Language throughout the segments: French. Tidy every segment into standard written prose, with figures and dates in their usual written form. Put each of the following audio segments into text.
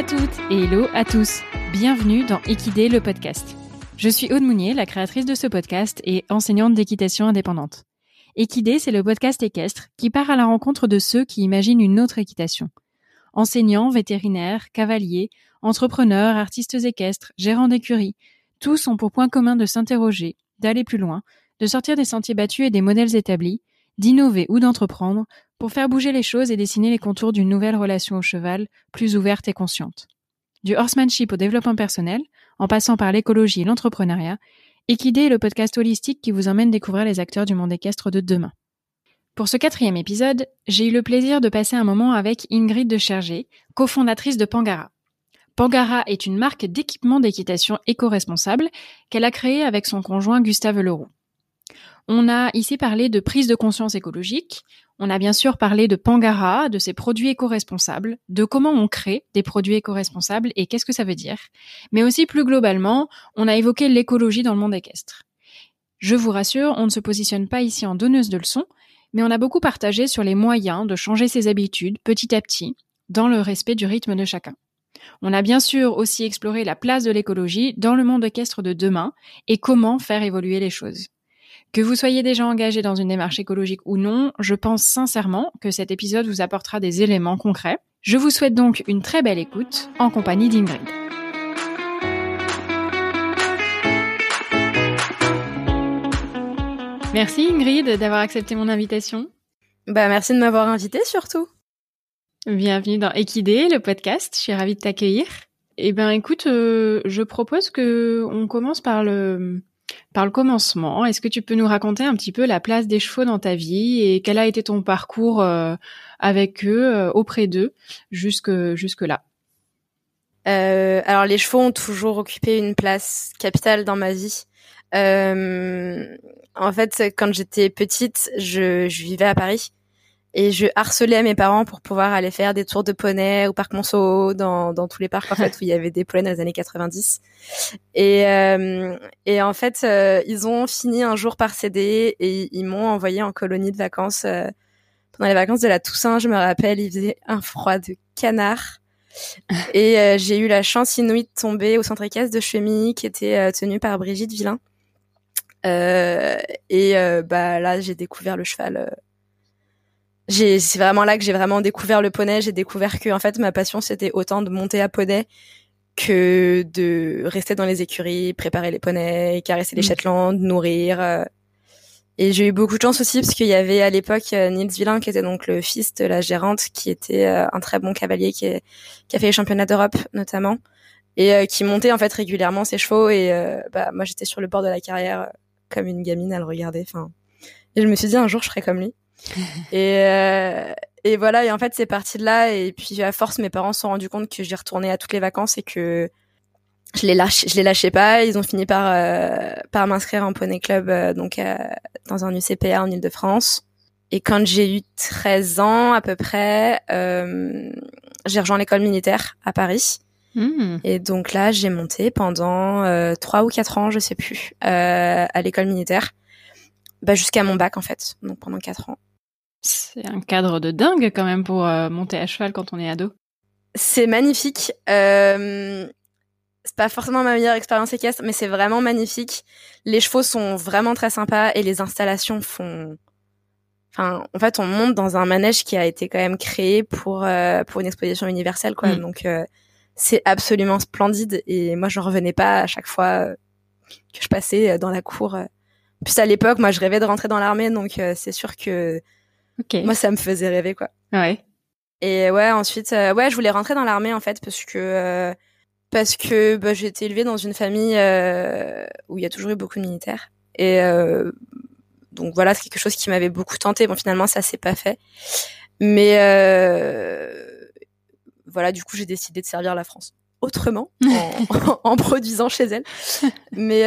à toutes et hello à tous. Bienvenue dans Équidé, le podcast. Je suis Aude Mounier, la créatrice de ce podcast et enseignante d'équitation indépendante. Équidé, c'est le podcast équestre qui part à la rencontre de ceux qui imaginent une autre équitation. Enseignants, vétérinaires, cavaliers, entrepreneurs, artistes équestres, gérants d'écuries, tous ont pour point commun de s'interroger, d'aller plus loin, de sortir des sentiers battus et des modèles établis, d'innover ou d'entreprendre pour faire bouger les choses et dessiner les contours d'une nouvelle relation au cheval, plus ouverte et consciente. Du horsemanship au développement personnel, en passant par l'écologie et l'entrepreneuriat, Équidé est le podcast holistique qui vous emmène découvrir les acteurs du monde équestre de demain. Pour ce 4e épisode, j'ai eu le plaisir de passer un moment avec Ingrid de Chergé, cofondatrice de Pangara. Pangara est une marque d'équipement d'équitation éco-responsable qu'elle a créée avec son conjoint Gustave Leroux. On a ici parlé de prise de conscience écologique, on a bien sûr parlé de Pangara, de ses produits éco-responsables, de comment on crée des produits éco-responsables et qu'est-ce que ça veut dire. Mais aussi plus globalement, on a évoqué l'écologie dans le monde équestre. Je vous rassure, on ne se positionne pas ici en donneuse de leçons, mais on a beaucoup partagé sur les moyens de changer ses habitudes petit à petit, dans le respect du rythme de chacun. On a bien sûr aussi exploré la place de l'écologie dans le monde équestre de demain et comment faire évoluer les choses. Que vous soyez déjà engagé dans une démarche écologique ou non, je pense sincèrement que cet épisode vous apportera des éléments concrets. Je vous souhaite donc une très belle écoute en compagnie d'Ingrid. Merci Ingrid d'avoir accepté mon invitation. Merci de m'avoir invitée surtout. Bienvenue dans Équidé, le podcast. Je suis ravie de t'accueillir. Écoute, je propose qu'on commence par le commencement. Est-ce que tu peux nous raconter un petit peu la place des chevaux dans ta vie et quel a été ton parcours avec eux, auprès d'eux, jusque-là? Alors, les chevaux ont toujours occupé une place capitale dans ma vie. En fait, quand j'étais petite, je vivais à Paris et je harcelais mes parents pour pouvoir aller faire des tours de poney au parc Monceau, dans tous les parcs en fait où il y avait des poneys dans les années 90. Et en fait, ils ont fini un jour par céder et ils m'ont envoyé en colonie de vacances pendant les vacances de la Toussaint, je me rappelle, il faisait un froid de canard. Et j'ai eu la chance inouïe de tomber au centre équestre de Chemilly qui était tenu par Brigitte Villain. Là, j'ai découvert le cheval. C'est vraiment là que j'ai vraiment découvert le poney. J'ai découvert que en fait ma passion c'était autant de monter à poney que de rester dans les écuries, préparer les poneys, caresser les Shetland, nourrir. Et j'ai eu beaucoup de chance aussi parce qu'il y avait à l'époque Nils Villain qui était donc le fils de la gérante, qui était un très bon cavalier qui a fait les championnats d'Europe notamment et qui montait en fait régulièrement ses chevaux. Et moi j'étais sur le bord de la carrière comme une gamine à le regarder. Et je me suis dit un jour je serai comme lui. Et voilà, et en fait c'est parti de là. Et puis à force mes parents se sont rendus compte que j'y retournais à toutes les vacances et que je les lâchais pas. Ils ont fini par m'inscrire en poney club dans un UCPA en Ile-de-France. Et quand j'ai eu 13 ans à peu près, j'ai rejoint l'école militaire à Paris. Et donc là j'ai monté pendant 3 ou 4 ans, je sais plus, à l'école militaire, jusqu'à mon bac en fait, donc pendant 4 ans. C'est un cadre de dingue quand même pour monter à cheval quand on est ado. C'est magnifique. C'est pas forcément ma meilleure expérience équestre, mais c'est vraiment magnifique. Les chevaux sont vraiment très sympas et les installations font... en fait, on monte dans un manège qui a été quand même créé pour une exposition universelle, quoi. Donc, c'est absolument splendide. Et moi, je revenais pas à chaque fois que je passais dans la cour. En plus, à l'époque, moi, je rêvais de rentrer dans l'armée, donc c'est sûr que... Okay. Moi, ça me faisait rêver, quoi. Ouais. Et ouais, ensuite, je voulais rentrer dans l'armée, en fait, parce que j'ai été élevée dans une famille où il y a toujours eu beaucoup de militaires. Et donc, voilà, c'est quelque chose qui m'avait beaucoup tentée. Bon, finalement, ça s'est pas fait. Mais voilà, du coup, j'ai décidé de servir la France autrement, en produisant chez elle. Mais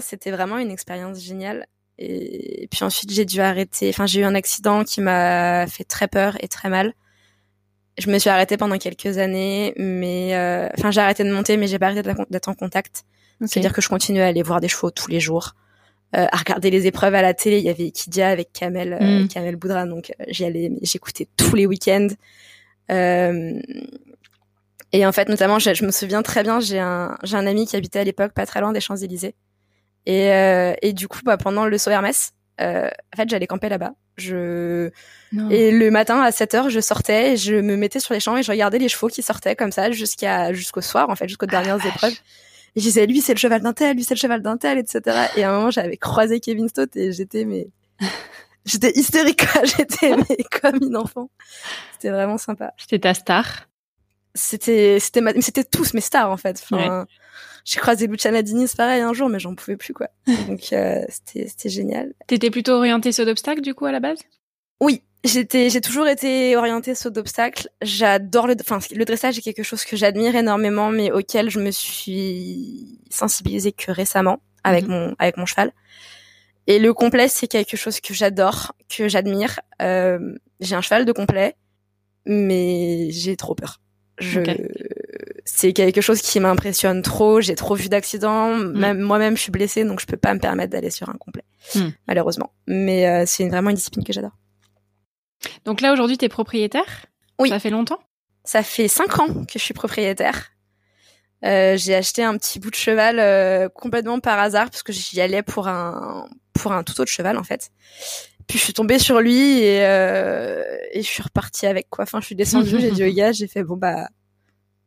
c'était vraiment une expérience géniale. Et puis ensuite, j'ai dû arrêter. J'ai eu un accident qui m'a fait très peur et très mal. Je me suis arrêtée pendant quelques années, mais j'ai arrêté de monter, mais j'ai pas arrêté d'être en contact. Okay. C'est-à-dire que je continuais à aller voir des chevaux tous les jours, à regarder les épreuves à la télé. Il y avait Equidia avec Kamel Boudra, donc j'y allais, j'écoutais tous les week-ends. Et en fait, notamment, je me souviens très bien, j'ai un ami qui habitait à l'époque pas très loin des Champs-Élysées. Et du coup, bah, pendant le saut Hermès, en fait, j'allais camper là-bas. Et le matin à 7h, je sortais, et je me mettais sur les champs et je regardais les chevaux qui sortaient comme ça jusqu'au soir, en fait, jusqu'aux dernières épreuves. Et je disais, lui, c'est le cheval d'un tel, lui, c'est le cheval d'un tel, etc. Et à un moment, j'avais croisé Kevin Stott et j'étais hystérique, quoi. J'étais comme une enfant. C'était vraiment sympa. C'était ta star. C'était tous mes stars, en fait. Enfin, ouais. J'ai croisé Luciana Dinis, pareil, un jour, mais j'en pouvais plus, quoi. Donc, c'était génial. T'étais plutôt orientée saut d'obstacle, du coup, à la base? Oui. J'ai toujours été orientée saut d'obstacle. J'adore le dressage est quelque chose que j'admire énormément, mais auquel je me suis sensibilisée que récemment, avec mon cheval. Et le complet, c'est quelque chose que j'adore, que j'admire. J'ai un cheval de complet, mais j'ai trop peur. C'est quelque chose qui m'impressionne trop. J'ai trop vu d'accidents. Moi-même, je suis blessée, donc je peux pas me permettre d'aller sur un complet, malheureusement. Mais c'est vraiment une discipline que j'adore. Donc là, aujourd'hui, t'es propriétaire? Oui. Ça fait longtemps? Ça fait 5 ans que je suis propriétaire. J'ai acheté un petit bout de cheval complètement par hasard parce que j'y allais pour un tout autre cheval, en fait. Puis je suis tombée sur lui et je suis repartie avec, quoi. Enfin, je suis descendue, j'ai dit au gars, j'ai fait bon bah,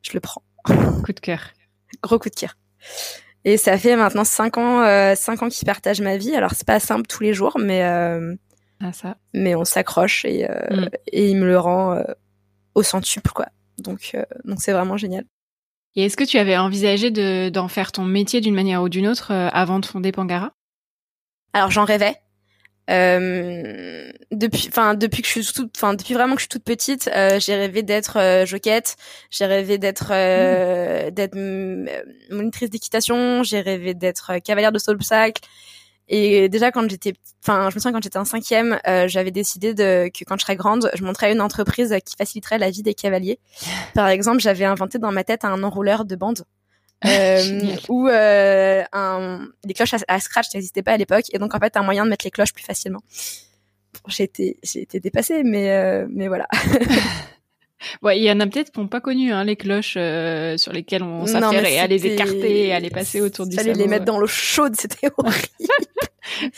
je le prends. Coup de cœur. Gros coup de cœur. Et ça fait maintenant 5 ans qu'il partage ma vie. Alors c'est pas simple tous les jours, mais mais on s'accroche et il me le rend au centuple, quoi. Donc c'est vraiment génial. Et est-ce que tu avais envisagé d'en faire ton métier d'une manière ou d'une autre avant de fonder Pangara? Alors j'en rêvais. Depuis vraiment que je suis toute petite, j'ai rêvé d'être jockette, j'ai rêvé d'être monitrice d'équitation, j'ai rêvé d'être cavalière de saut d'obstacle. Et déjà je me souviens quand j'étais en 5e, j'avais décidé que quand je serais grande, je monterais une entreprise qui faciliterait la vie des cavaliers. Par exemple, j'avais inventé dans ma tête un enrouleur de bandes. Ou les cloches à scratch n'existaient pas à l'époque, et donc en fait un moyen de mettre les cloches plus facilement. Bon, j'ai été dépassée, mais voilà. Ouais, il y en a peut-être qu'on n'a pas connu, hein, les cloches sur lesquelles on s'affairait à les écarter et à les passer autour du salon. Fallait les mettre dans l'eau chaude, c'était horrible.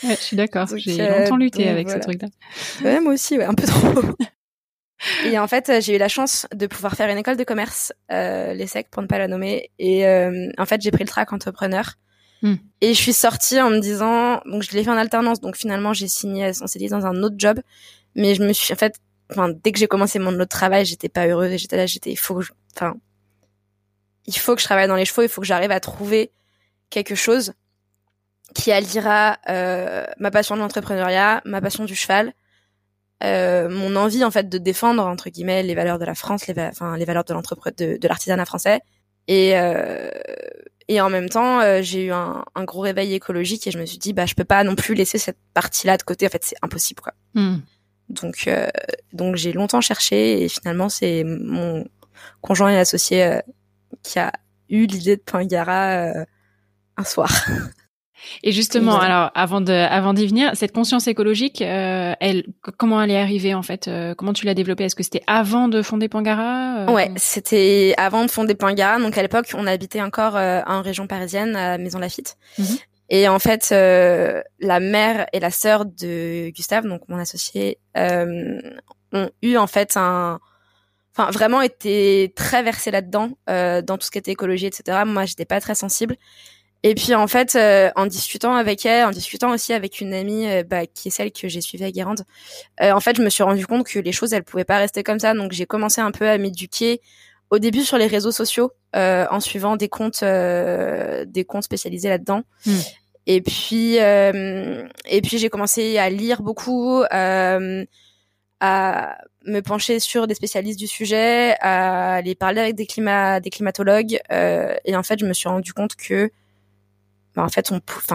Ouais, je suis d'accord, j'ai longtemps lutté avec ce truc-là. Ouais, moi aussi, ouais, un peu trop. Et en fait, j'ai eu la chance de pouvoir faire une école de commerce, l'ESSEC pour ne pas la nommer, et en fait, j'ai pris le track entrepreneur. Et je suis sortie en me disant, donc je l'ai fait en alternance, donc finalement j'ai signé, on s'est dit, dans un autre job, mais dès que j'ai commencé mon autre travail, j'étais pas heureuse et j'étais là, il faut que je travaille dans les chevaux, il faut que j'arrive à trouver quelque chose qui alliera ma passion de l'entrepreneuriat, ma passion du cheval, mon envie en fait de défendre entre guillemets les valeurs de la France, les valeurs de l'artisanat français, et en même temps j'ai eu un gros réveil écologique et je me suis dit bah je peux pas non plus laisser cette partie-là de côté, en fait c'est impossible, quoi. Donc j'ai longtemps cherché et finalement c'est mon conjoint et associé qui a eu l'idée de Pangara un soir. Et justement, alors avant d'y venir, cette conscience écologique, comment elle est arrivée en fait? Comment tu l'as développée? Est-ce que c'était avant de fonder Pangara? Ouais, c'était avant de fonder Pangara. Donc à l'époque, on habitait encore en région parisienne, à Maisons-Laffitte. Et en fait, la mère et la sœur de Gustave, donc mon associé, ont eu en fait vraiment été très versés là-dedans, dans tout ce qui était écologie, etc. Moi, j'étais pas très sensible. Et puis en fait, en discutant avec elle, en discutant aussi avec une amie qui est celle que j'ai suivie à Guérande, en fait, je me suis rendu compte que les choses, elles pouvaient pas rester comme ça. Donc j'ai commencé un peu à m'éduquer. Au début sur les réseaux sociaux, en suivant des comptes spécialisés là-dedans. Et puis j'ai commencé à lire beaucoup, à me pencher sur des spécialistes du sujet, à aller parler avec des climatologues. Et en fait, je me suis rendu compte que,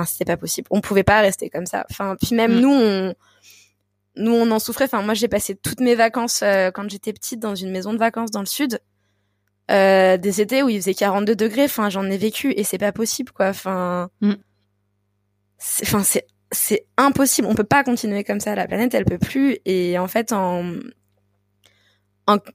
c'était pas possible. On pouvait pas rester comme ça. Enfin, puis même nous, on en souffrait. Enfin, moi, j'ai passé toutes mes vacances quand j'étais petite dans une maison de vacances dans le sud. Des étés où il faisait 42 degrés, j'en ai vécu et c'est pas possible, quoi. C'est impossible. On peut pas continuer comme ça. La planète, elle peut plus. Et en fait, en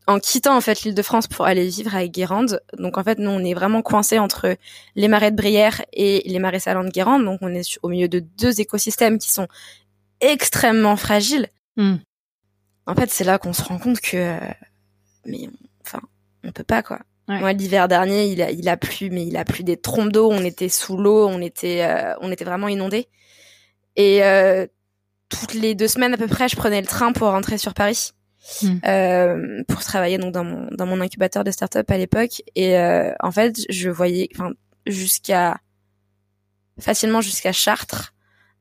en quittant en fait l'Île-de-France pour aller vivre à Guérande. Donc en fait, nous on est vraiment coincés entre les marais de Brière et les marais salants de Guérande. Donc on est au milieu de deux écosystèmes qui sont extrêmement fragiles. Mm. En fait, c'est là qu'on se rend compte que on peut pas quoi. Ouais. Moi, l'hiver dernier, il a plu, mais il a plu des trompes d'eau. On était sous l'eau, on était vraiment inondés. Et toutes les 2 semaines à peu près, je prenais le train pour rentrer sur Paris pour travailler donc dans mon incubateur de start-up à l'époque. Et en fait, je voyais, facilement jusqu'à Chartres,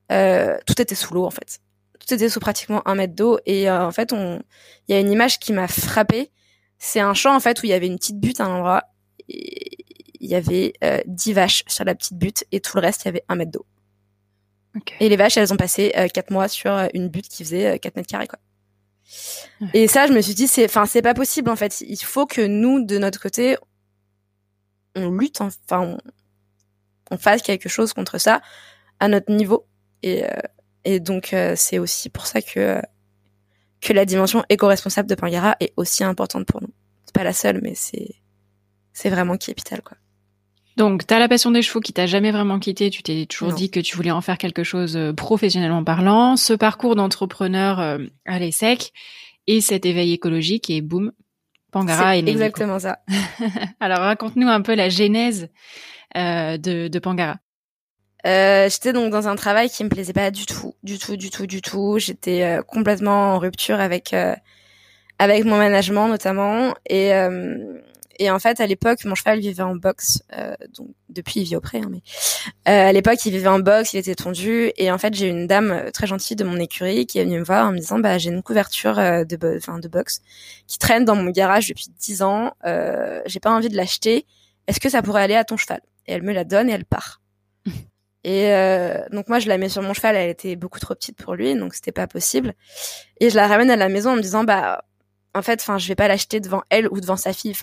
tout était sous l'eau en fait. Tout était sous pratiquement 1 mètre d'eau. Et en fait, il y a une image qui m'a frappée. C'est un champ en fait où il y avait une petite butte à un endroit, et il y avait 10 vaches sur la petite butte et tout le reste il y avait 1 mètre d'eau. Okay. Et les vaches elles ont passé 4 mois sur une butte qui faisait 4 mètres carrés quoi. Ouais. Et ça je me suis dit c'est pas possible en fait, il faut que nous de notre côté on lutte, on fasse quelque chose contre ça à notre niveau. Et donc c'est aussi pour ça que la dimension éco-responsable de Pangara est aussi importante pour nous. C'est pas la seule, mais c'est vraiment qui est vital, quoi. Donc, t'as la passion des chevaux qui t'a jamais vraiment quitté. Tu t'es toujours dit que tu voulais en faire quelque chose professionnellement parlant. Ce parcours d'entrepreneur à l'ESSEC et cet éveil écologique et boum, Pangara est né. Exactement ça. Alors, raconte-nous un peu la genèse de Pangara. J'étais donc dans un travail qui me plaisait pas du tout. J'étais complètement en rupture avec mon management notamment, et en fait à l'époque mon cheval vivait en box, donc depuis il vit au pré hein, mais à l'époque il vivait en box, il était tondu, et en fait j'ai une dame très gentille de mon écurie qui est venue me voir en me disant j'ai une couverture de box qui traîne dans mon garage depuis 10 ans, j'ai pas envie de l'acheter, est-ce que ça pourrait aller à ton cheval? Et elle me la donne et elle part. Et donc moi je la mets sur mon cheval, elle était beaucoup trop petite pour lui, donc c'était pas possible. Et je la ramène à la maison en me disant je vais pas l'acheter devant elle ou devant sa fille,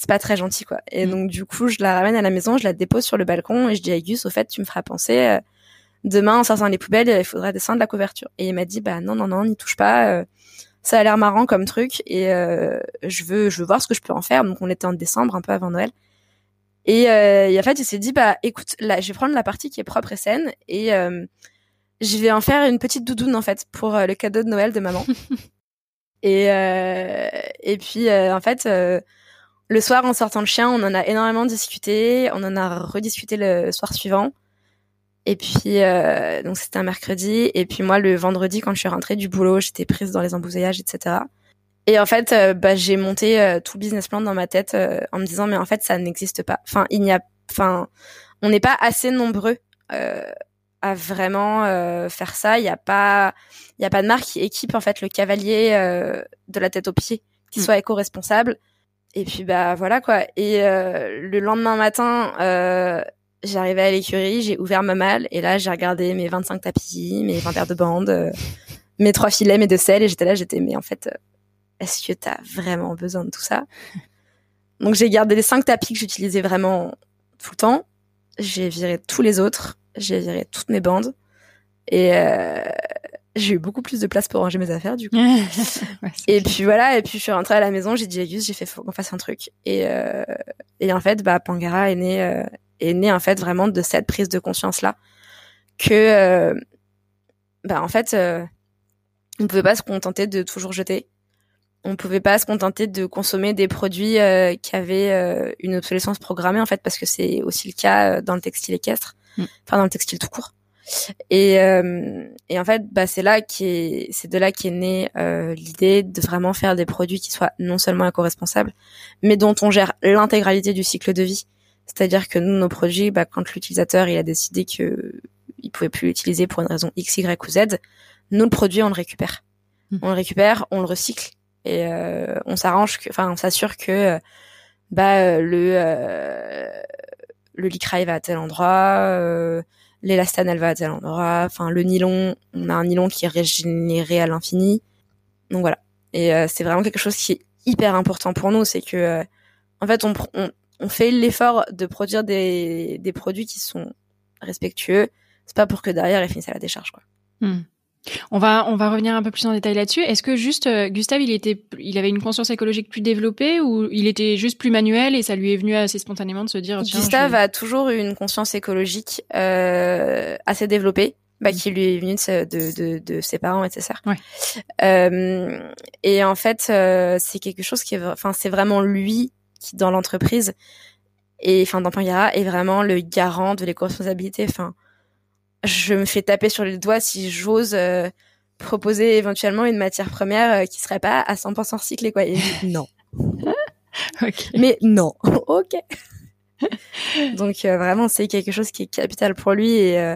c'est pas très gentil quoi. Et donc du coup je la ramène à la maison, je la dépose sur le balcon et je dis à Gus, au fait tu me feras penser, demain en sortant les poubelles il faudra descendre la couverture. Et il m'a dit non, n'y touche pas, ça a l'air marrant comme truc et je veux voir ce que je peux en faire. Donc on était en décembre, un peu avant Noël. Et en fait, il s'est dit, écoute, là, je vais prendre la partie qui est propre et saine et je vais en faire une petite doudoune, en fait, pour le cadeau de Noël de maman. et puis, le soir, en sortant le chien, on en a énormément discuté. On en a rediscuté le soir suivant. Et puis, donc c'était un mercredi. Et puis moi, le vendredi, quand je suis rentrée du boulot, j'étais prise dans les embouteillages, etc. Et en fait, j'ai monté tout le business plan dans ma tête en me disant, mais en fait, ça n'existe pas. On n'est pas assez nombreux à vraiment faire ça. Il y a pas de marque qui équipe en fait le cavalier de la tête aux pieds, qui soit éco-responsable. Et puis voilà quoi. Et le lendemain matin, j'arrivais à l'écurie, j'ai ouvert ma malle et là j'ai regardé mes 25 tapis, mes 20 paires de bandes, mes 3 filets, mes 2 selles, et j'étais mais en fait. Est-ce que t'as vraiment besoin de tout ça? Donc, j'ai gardé les 5 tapis que j'utilisais vraiment tout le temps. J'ai viré tous les autres. J'ai viré toutes mes bandes. Et, j'ai eu beaucoup plus de place pour ranger mes affaires, du coup. Ouais, et puis, voilà. Et puis, je suis rentrée à la maison. J'ai dit à Gus, faut qu'on fasse un truc. Et en fait, Pangara est né, en fait, vraiment de cette prise de conscience-là. Que, en fait, on pouvait pas se contenter de toujours jeter. On pouvait pas se contenter de consommer des produits qui avaient une obsolescence programmée en fait, parce que c'est aussi le cas dans le textile équestre, dans le textile tout court. Et en fait, c'est de là qu'est née l'idée de vraiment faire des produits qui soient non seulement éco-responsables, mais dont on gère l'intégralité du cycle de vie. C'est-à-dire que nous, nos produits, quand l'utilisateur il a décidé que il pouvait plus l'utiliser pour une raison X, Y ou Z, nous le produit on le récupère, on le recycle. Et on s'arrange, on s'assure que le lycra il va à tel endroit, l'élastane elle va à tel endroit, le nylon, on a un nylon qui est régénéré à l'infini. Donc voilà. Et c'est vraiment quelque chose qui est hyper important pour nous, c'est que en fait on fait l'effort de produire des produits qui sont respectueux. C'est pas pour que derrière ils finissent à la décharge quoi. On va revenir un peu plus en détail là-dessus. Est-ce que juste Gustave, il avait une conscience écologique plus développée, ou il était juste plus manuel et ça lui est venu assez spontanément de se dire tiens, Gustave a toujours eu une conscience écologique assez développée, qui lui est venue de ses parents et de ses sœurs. Ouais. Et en fait, c'est quelque chose qui est, c'est vraiment lui qui dans l'entreprise et dans Pangara est vraiment le garant de l'éco-responsabilité. Je me fais taper sur les doigts si j'ose proposer éventuellement une matière première qui serait pas à 100% recyclée, quoi. Et non. Okay. Mais non. OK. Donc vraiment, c'est quelque chose qui est capital pour lui, et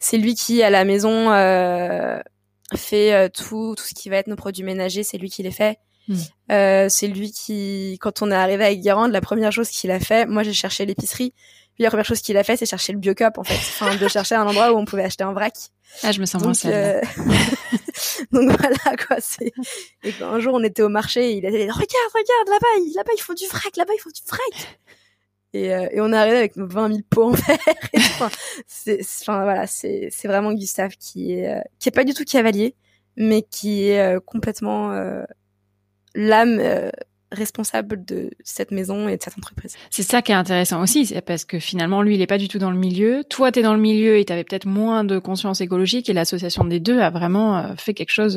c'est lui qui à la maison fait tout ce qui va être nos produits ménagers, c'est lui qui les fait. C'est lui qui, quand on est arrivé à Guérande, la première chose qu'il a fait, moi j'ai cherché l'épicerie. Puis la première chose qu'il a fait, c'est chercher le Biocop, en fait. De chercher un endroit où on pouvait acheter en vrac. Ah, je me sens moins seule. Donc voilà, quoi, c'est... Et quand un jour, on était au marché, et il a dit, regarde, là-bas, ils font du vrac, Et on est arrivé avec nos 20 000 pots en verre. C'est vraiment Gustave qui est pas du tout cavalier, mais qui est complètement l'âme... responsable de cette maison et de cette entreprise. C'est ça qui est intéressant aussi, c'est parce que finalement, lui, il est pas du tout dans le milieu. Toi, t'es dans le milieu et t'avais peut-être moins de conscience écologique, et l'association des deux a vraiment fait quelque chose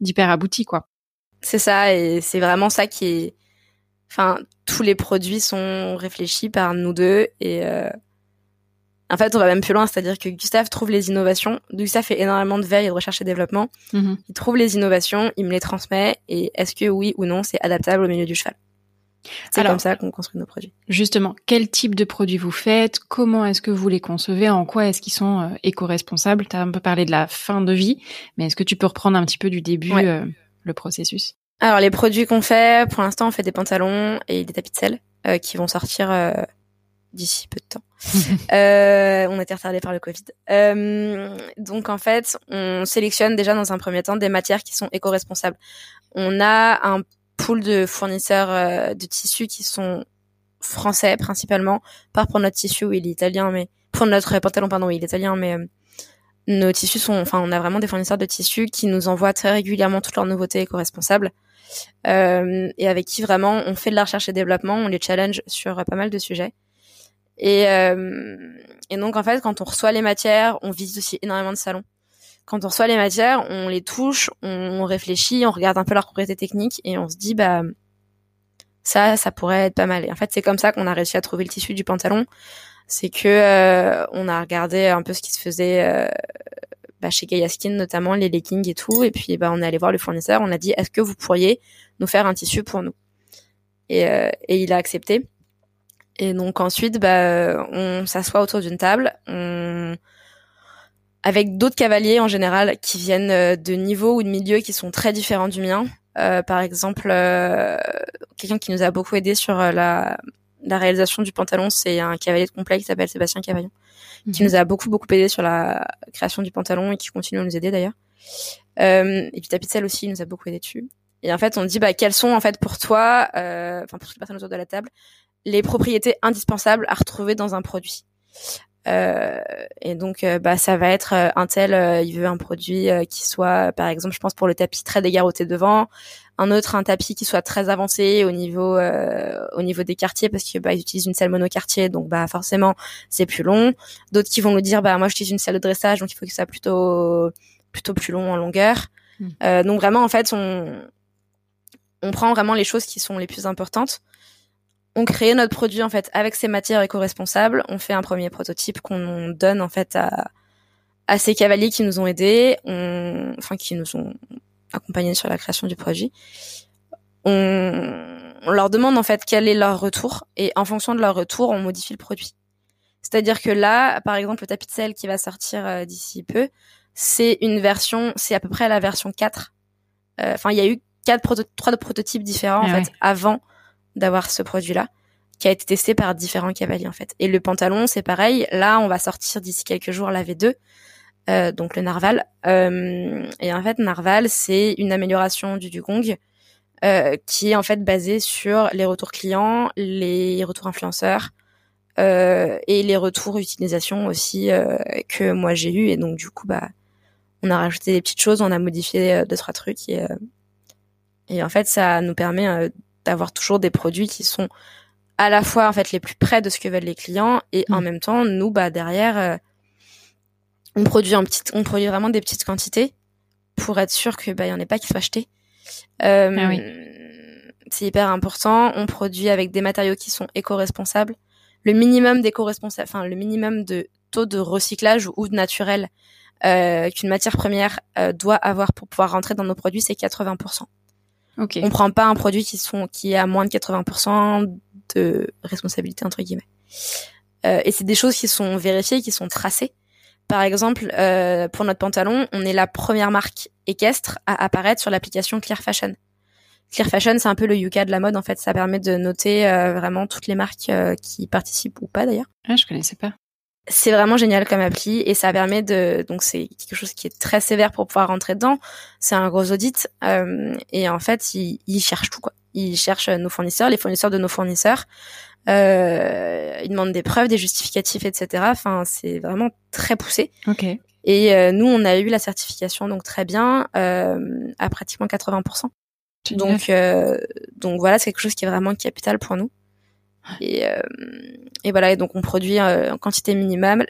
d'hyper abouti, quoi. C'est ça, et c'est vraiment ça qui est... tous les produits sont réfléchis par nous deux, et en fait, on va même plus loin, c'est-à-dire que Gustave trouve les innovations. Gustave fait énormément de veille et de recherche et développement. Mmh. Il trouve les innovations, il me les transmet, et est-ce que oui ou non, c'est adaptable au milieu du cheval? Alors, comme ça qu'on construit nos produits. Justement, quel type de produits vous faites? Comment est-ce que vous les concevez? En quoi est-ce qu'ils sont éco-responsables? Tu as un peu parlé de la fin de vie, mais est-ce que tu peux reprendre un petit peu du début le processus? Alors, les produits qu'on fait, pour l'instant, on fait des pantalons et des tapis de selle qui vont sortir... d'ici peu de temps. On était retardés par le Covid. Donc, en fait, on sélectionne déjà dans un premier temps des matières qui sont éco-responsables. On a un pool de fournisseurs de tissus qui sont français principalement, pas pour notre tissu, il est italien, mais pour notre pantalon, il est italien, mais nos tissus sont... on a vraiment des fournisseurs de tissus qui nous envoient très régulièrement toutes leurs nouveautés éco-responsables, et avec qui vraiment on fait de la recherche et développement, on les challenge sur pas mal de sujets. Et donc, en fait, quand on reçoit les matières, on visite aussi énormément de salons. Quand on reçoit les matières, on les touche, on réfléchit, on regarde un peu leurs propriétés techniques, et on se dit, ça pourrait être pas mal. Et en fait, c'est comme ça qu'on a réussi à trouver le tissu du pantalon. C'est que on a regardé un peu ce qui se faisait chez Gaya Skin, notamment les leggings et tout. Et puis, on est allé voir le fournisseur, on a dit, est-ce que vous pourriez nous faire un tissu pour nous? Et il a accepté. Et donc ensuite, on s'assoit autour d'une table, avec d'autres cavaliers en général qui viennent de niveaux ou de milieux qui sont très différents du mien. Par exemple, quelqu'un qui nous a beaucoup aidé sur la réalisation du pantalon, c'est un cavalier de complet qui s'appelle Sébastien Cavaillon, qui nous a beaucoup aidé sur la création du pantalon et qui continue à nous aider d'ailleurs. Et puis Tapicelle aussi, il nous a beaucoup aidé dessus. Et en fait, on dit quelles sont en fait pour toi, pour toutes les personnes autour de la table, les propriétés indispensables à retrouver dans un produit. Et donc, ça va être un tel, il veut un produit qui soit, par exemple, je pense pour le tapis très dégarroté devant, un autre, un tapis qui soit très avancé au niveau des quartiers, parce que ils utilisent une selle monocartier, donc forcément c'est plus long. D'autres qui vont nous dire moi j'utilise une selle de dressage, donc il faut que ça soit plutôt plus long en longueur. Donc vraiment en fait on prend vraiment les choses qui sont les plus importantes. On crée notre produit en fait avec ces matières éco-responsables. On fait un premier prototype qu'on donne en fait à ces cavaliers qui nous ont aidés, qui nous ont accompagnés sur la création du produit. On leur demande en fait quel est leur retour, et en fonction de leur retour, on modifie le produit. C'est-à-dire que là, par exemple, le tapis de selle qui va sortir d'ici peu, c'est à peu près la version 4. Il y a eu 3 prototypes différents avant d'avoir ce produit-là, qui a été testé par différents cavaliers, en fait. Et le pantalon, c'est pareil. Là, on va sortir d'ici quelques jours la V2, donc le narval. Et en fait, narval, c'est une amélioration du dugong, qui est en fait basée sur les retours clients, les retours influenceurs, et les retours utilisation aussi que moi j'ai eu. Et donc, du coup, on a rajouté des petites choses, on a modifié 2-3 trucs et en fait ça nous permet d'avoir toujours des produits qui sont à la fois en fait les plus près de ce que veulent les clients et en même temps nous derrière on produit vraiment des petites quantités pour être sûr que y en ait pas qui se fassent acheter. C'est hyper important. On produit avec des matériaux qui sont éco-responsables, le minimum d'éco-responsable, enfin le minimum de taux de recyclage ou de naturel qu'une matière première doit avoir pour pouvoir rentrer dans nos produits, c'est 80%. Okay. On prend pas un produit qui est à moins de 80% de responsabilité entre guillemets. Et c'est des choses qui sont vérifiées, qui sont tracées. Par exemple, pour notre pantalon, on est la première marque équestre à apparaître sur l'application Clear Fashion. Clear Fashion, c'est un peu le Yuka de la mode en fait. Ça permet de noter vraiment toutes les marques qui participent ou pas d'ailleurs. Ah, je connaissais pas. C'est vraiment génial comme appli et ça permet donc c'est quelque chose qui est très sévère pour pouvoir rentrer dedans. C'est un gros audit et en fait ils cherchent tout quoi. Ils cherchent nos fournisseurs, les fournisseurs de nos fournisseurs. Ils demandent des preuves, des justificatifs, etc. Enfin, c'est vraiment très poussé. Ok. Et nous, on a eu la certification donc très bien à pratiquement 80%. Donc voilà, c'est quelque chose qui est vraiment capital pour nous. Et voilà, et donc on produit en quantité minimale,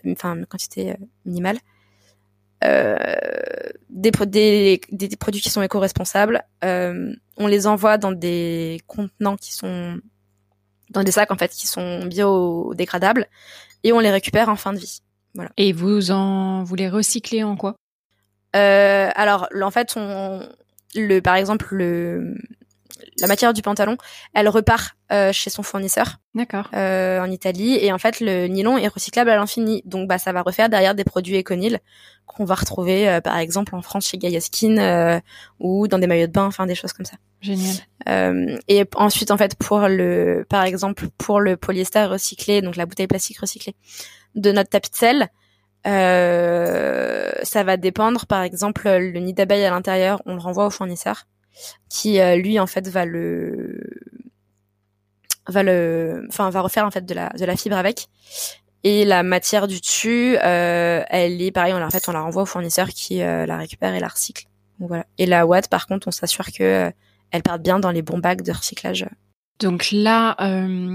des produits qui sont éco-responsables. On les envoie dans des contenants qui sont dans des sacs en fait qui sont biodégradables et on les récupère en fin de vie. Voilà. Et vous les recyclez en quoi ? Alors en fait la matière du pantalon, elle repart chez son fournisseur. D'accord. En Italie et en fait le nylon est recyclable à l'infini. Donc ça va refaire derrière des produits Econil qu'on va retrouver par exemple en France chez Gaya Skin ou dans des maillots de bain, enfin des choses comme ça. Génial. Et ensuite en fait par exemple pour le polyester recyclé, donc la bouteille plastique recyclée de notre tapis de sel, ça va dépendre par exemple le nid d'abeille à l'intérieur, on le renvoie au fournisseur qui lui en fait va refaire en fait de la fibre avec et la matière du dessus elle est pareil on la renvoie au fournisseur qui la récupère et la recycle. Donc, voilà. Et la ouate par contre on s'assure que elle part bien dans les bons bacs de recyclage. Donc là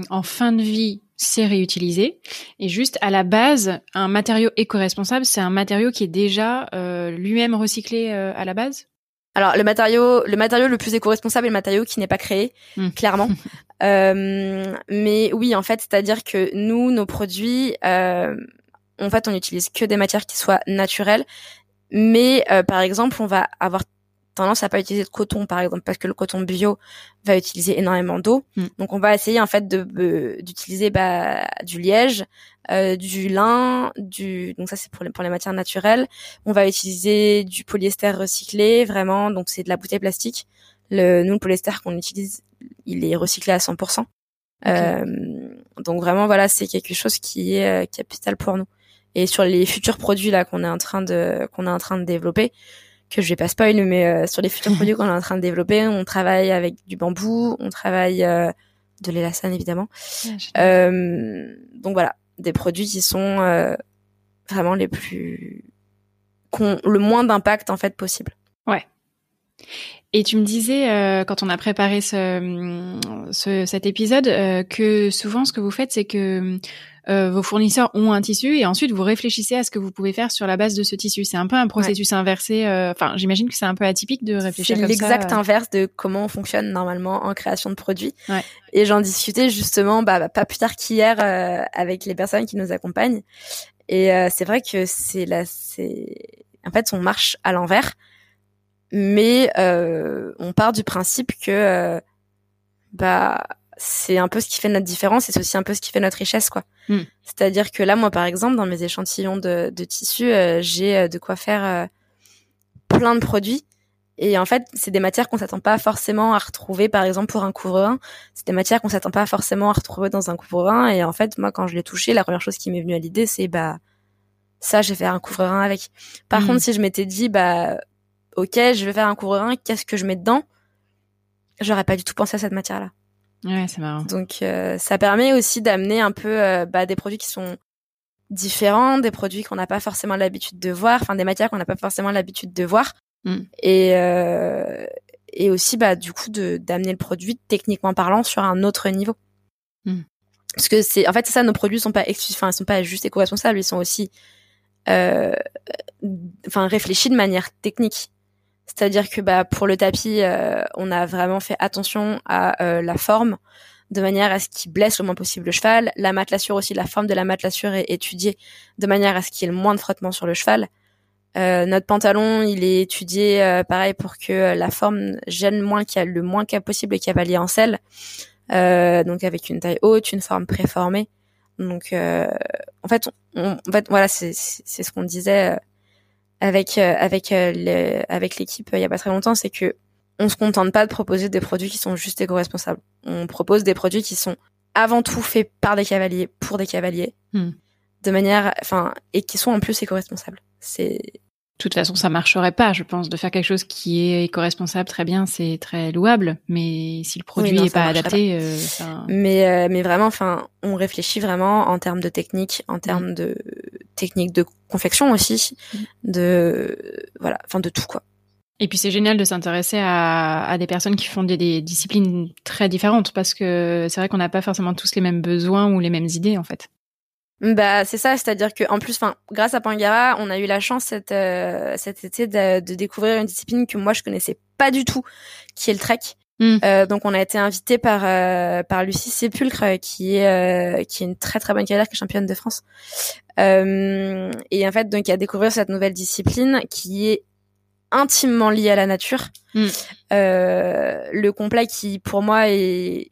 en fin de vie c'est réutilisé et juste à la base un matériau éco-responsable c'est un matériau qui est déjà lui-même recyclé à la base. Alors le matériau le plus éco-responsable est le matériau qui n'est pas créé, clairement. Mais oui, en fait, c'est-à-dire que nous, nos produits, en fait, on n'utilise que des matières qui soient naturelles. Mais par exemple, on va avoir tendance à pas utiliser de coton, par exemple, parce que le coton bio va utiliser énormément d'eau. Donc on va essayer en fait d'utiliser du liège, du lin, donc ça c'est pour les matières naturelles. On va utiliser du polyester recyclé, vraiment, donc c'est de la bouteille plastique. Nous, le polyester qu'on utilise, il est recyclé à 100%. Okay. Donc vraiment voilà, c'est quelque chose qui est capital pour nous. Et sur les futurs produits là qu'on est en train de développer, que je vais pas spoiler, mais sur les futurs produits qu'on est en train de développer, on travaille avec du bambou, on travaille de l'élastane évidemment. Donc voilà, des produits qui sont vraiment le moins d'impact en fait possible. Ouais. Et tu me disais quand on a préparé cet épisode que souvent ce que vous faites c'est que vos fournisseurs ont un tissu et ensuite vous réfléchissez à ce que vous pouvez faire sur la base de ce tissu. C'est un peu un processus inversé. Enfin, j'imagine que c'est un peu atypique de réfléchir comme ça. C'est l'exact inverse de comment on fonctionne normalement en création de produits. Ouais. Et j'en discutais justement pas plus tard qu'hier avec les personnes qui nous accompagnent. Et c'est vrai que en fait on marche à l'envers. Mais on part du principe que c'est un peu ce qui fait notre différence et c'est aussi un peu ce qui fait notre richesse quoi. C'est-à-dire que là moi par exemple dans mes échantillons de tissus j'ai de quoi faire plein de produits et en fait c'est des matières qu'on s'attend pas forcément à retrouver par exemple pour un couvre-vin, c'est des matières qu'on s'attend pas forcément à retrouver dans un couvre-vin et en fait moi quand je l'ai touché la première chose qui m'est venue à l'idée c'est ça je vais faire un couvre-vin avec. Par contre si je m'étais dit OK, je vais faire un couvre-rein, qu'est-ce que je mets dedans ? J'aurais pas du tout pensé à cette matière-là. Ouais, c'est marrant. Donc, ça permet aussi d'amener un peu des produits qui sont différents, des produits qu'on n'a pas forcément l'habitude de voir, enfin des matières qu'on n'a pas forcément l'habitude de voir. Mm. Et aussi, bah, du coup, d'amener le produit, techniquement parlant, sur un autre niveau. Mm. Parce que c'est, en fait, c'est ça, nos produits sont pas enfin, ils sont pas juste éco-responsables, ils sont aussi, enfin, réfléchis de manière technique. C'est-à-dire que, bah, pour le tapis, on a vraiment fait attention à la forme, de manière à ce qu'il blesse le moins possible le cheval. La matelassure aussi, la forme de la matelassure est étudiée de manière à ce qu'il y ait le moins de frottement sur le cheval. Notre pantalon, il est étudié pareil pour que la forme gêne moins, qu'il y a le moins cas possible et qu'il y a pas lié en selle. Donc avec une taille haute, une forme préformée. Donc en fait voilà, c'est ce qu'on disait avec l'équipe il y a pas très longtemps, c'est que on se contente pas de proposer des produits qui sont juste éco-responsables. On propose des produits qui sont avant tout faits par des cavaliers pour des cavaliers, de manière, enfin, et qui sont en plus éco-responsables. C'est... De toute façon, ça marcherait pas, je pense, de faire quelque chose qui est éco-responsable. Très bien, c'est très louable, mais si le produit est pas adapté, ça... Mais vraiment, enfin, on réfléchit vraiment en termes de technique, en termes de technique de confection aussi, de voilà, enfin de tout quoi. Et puis c'est génial de s'intéresser à des personnes qui font des disciplines très différentes, parce que c'est vrai qu'on n'a pas forcément tous les mêmes besoins ou les mêmes idées en fait. Bah c'est ça, c'est-à-dire que en plus, enfin, grâce à Pangara, on a eu la chance cet été de découvrir une discipline que moi je connaissais pas du tout, qui est le trek. Donc on a été invité par Lucie Sépulcre, qui est une très très bonne cavalière, qui est championne de France, et en fait donc à découvrir cette nouvelle discipline qui est intimement lié à la nature. Le complet qui, pour moi, est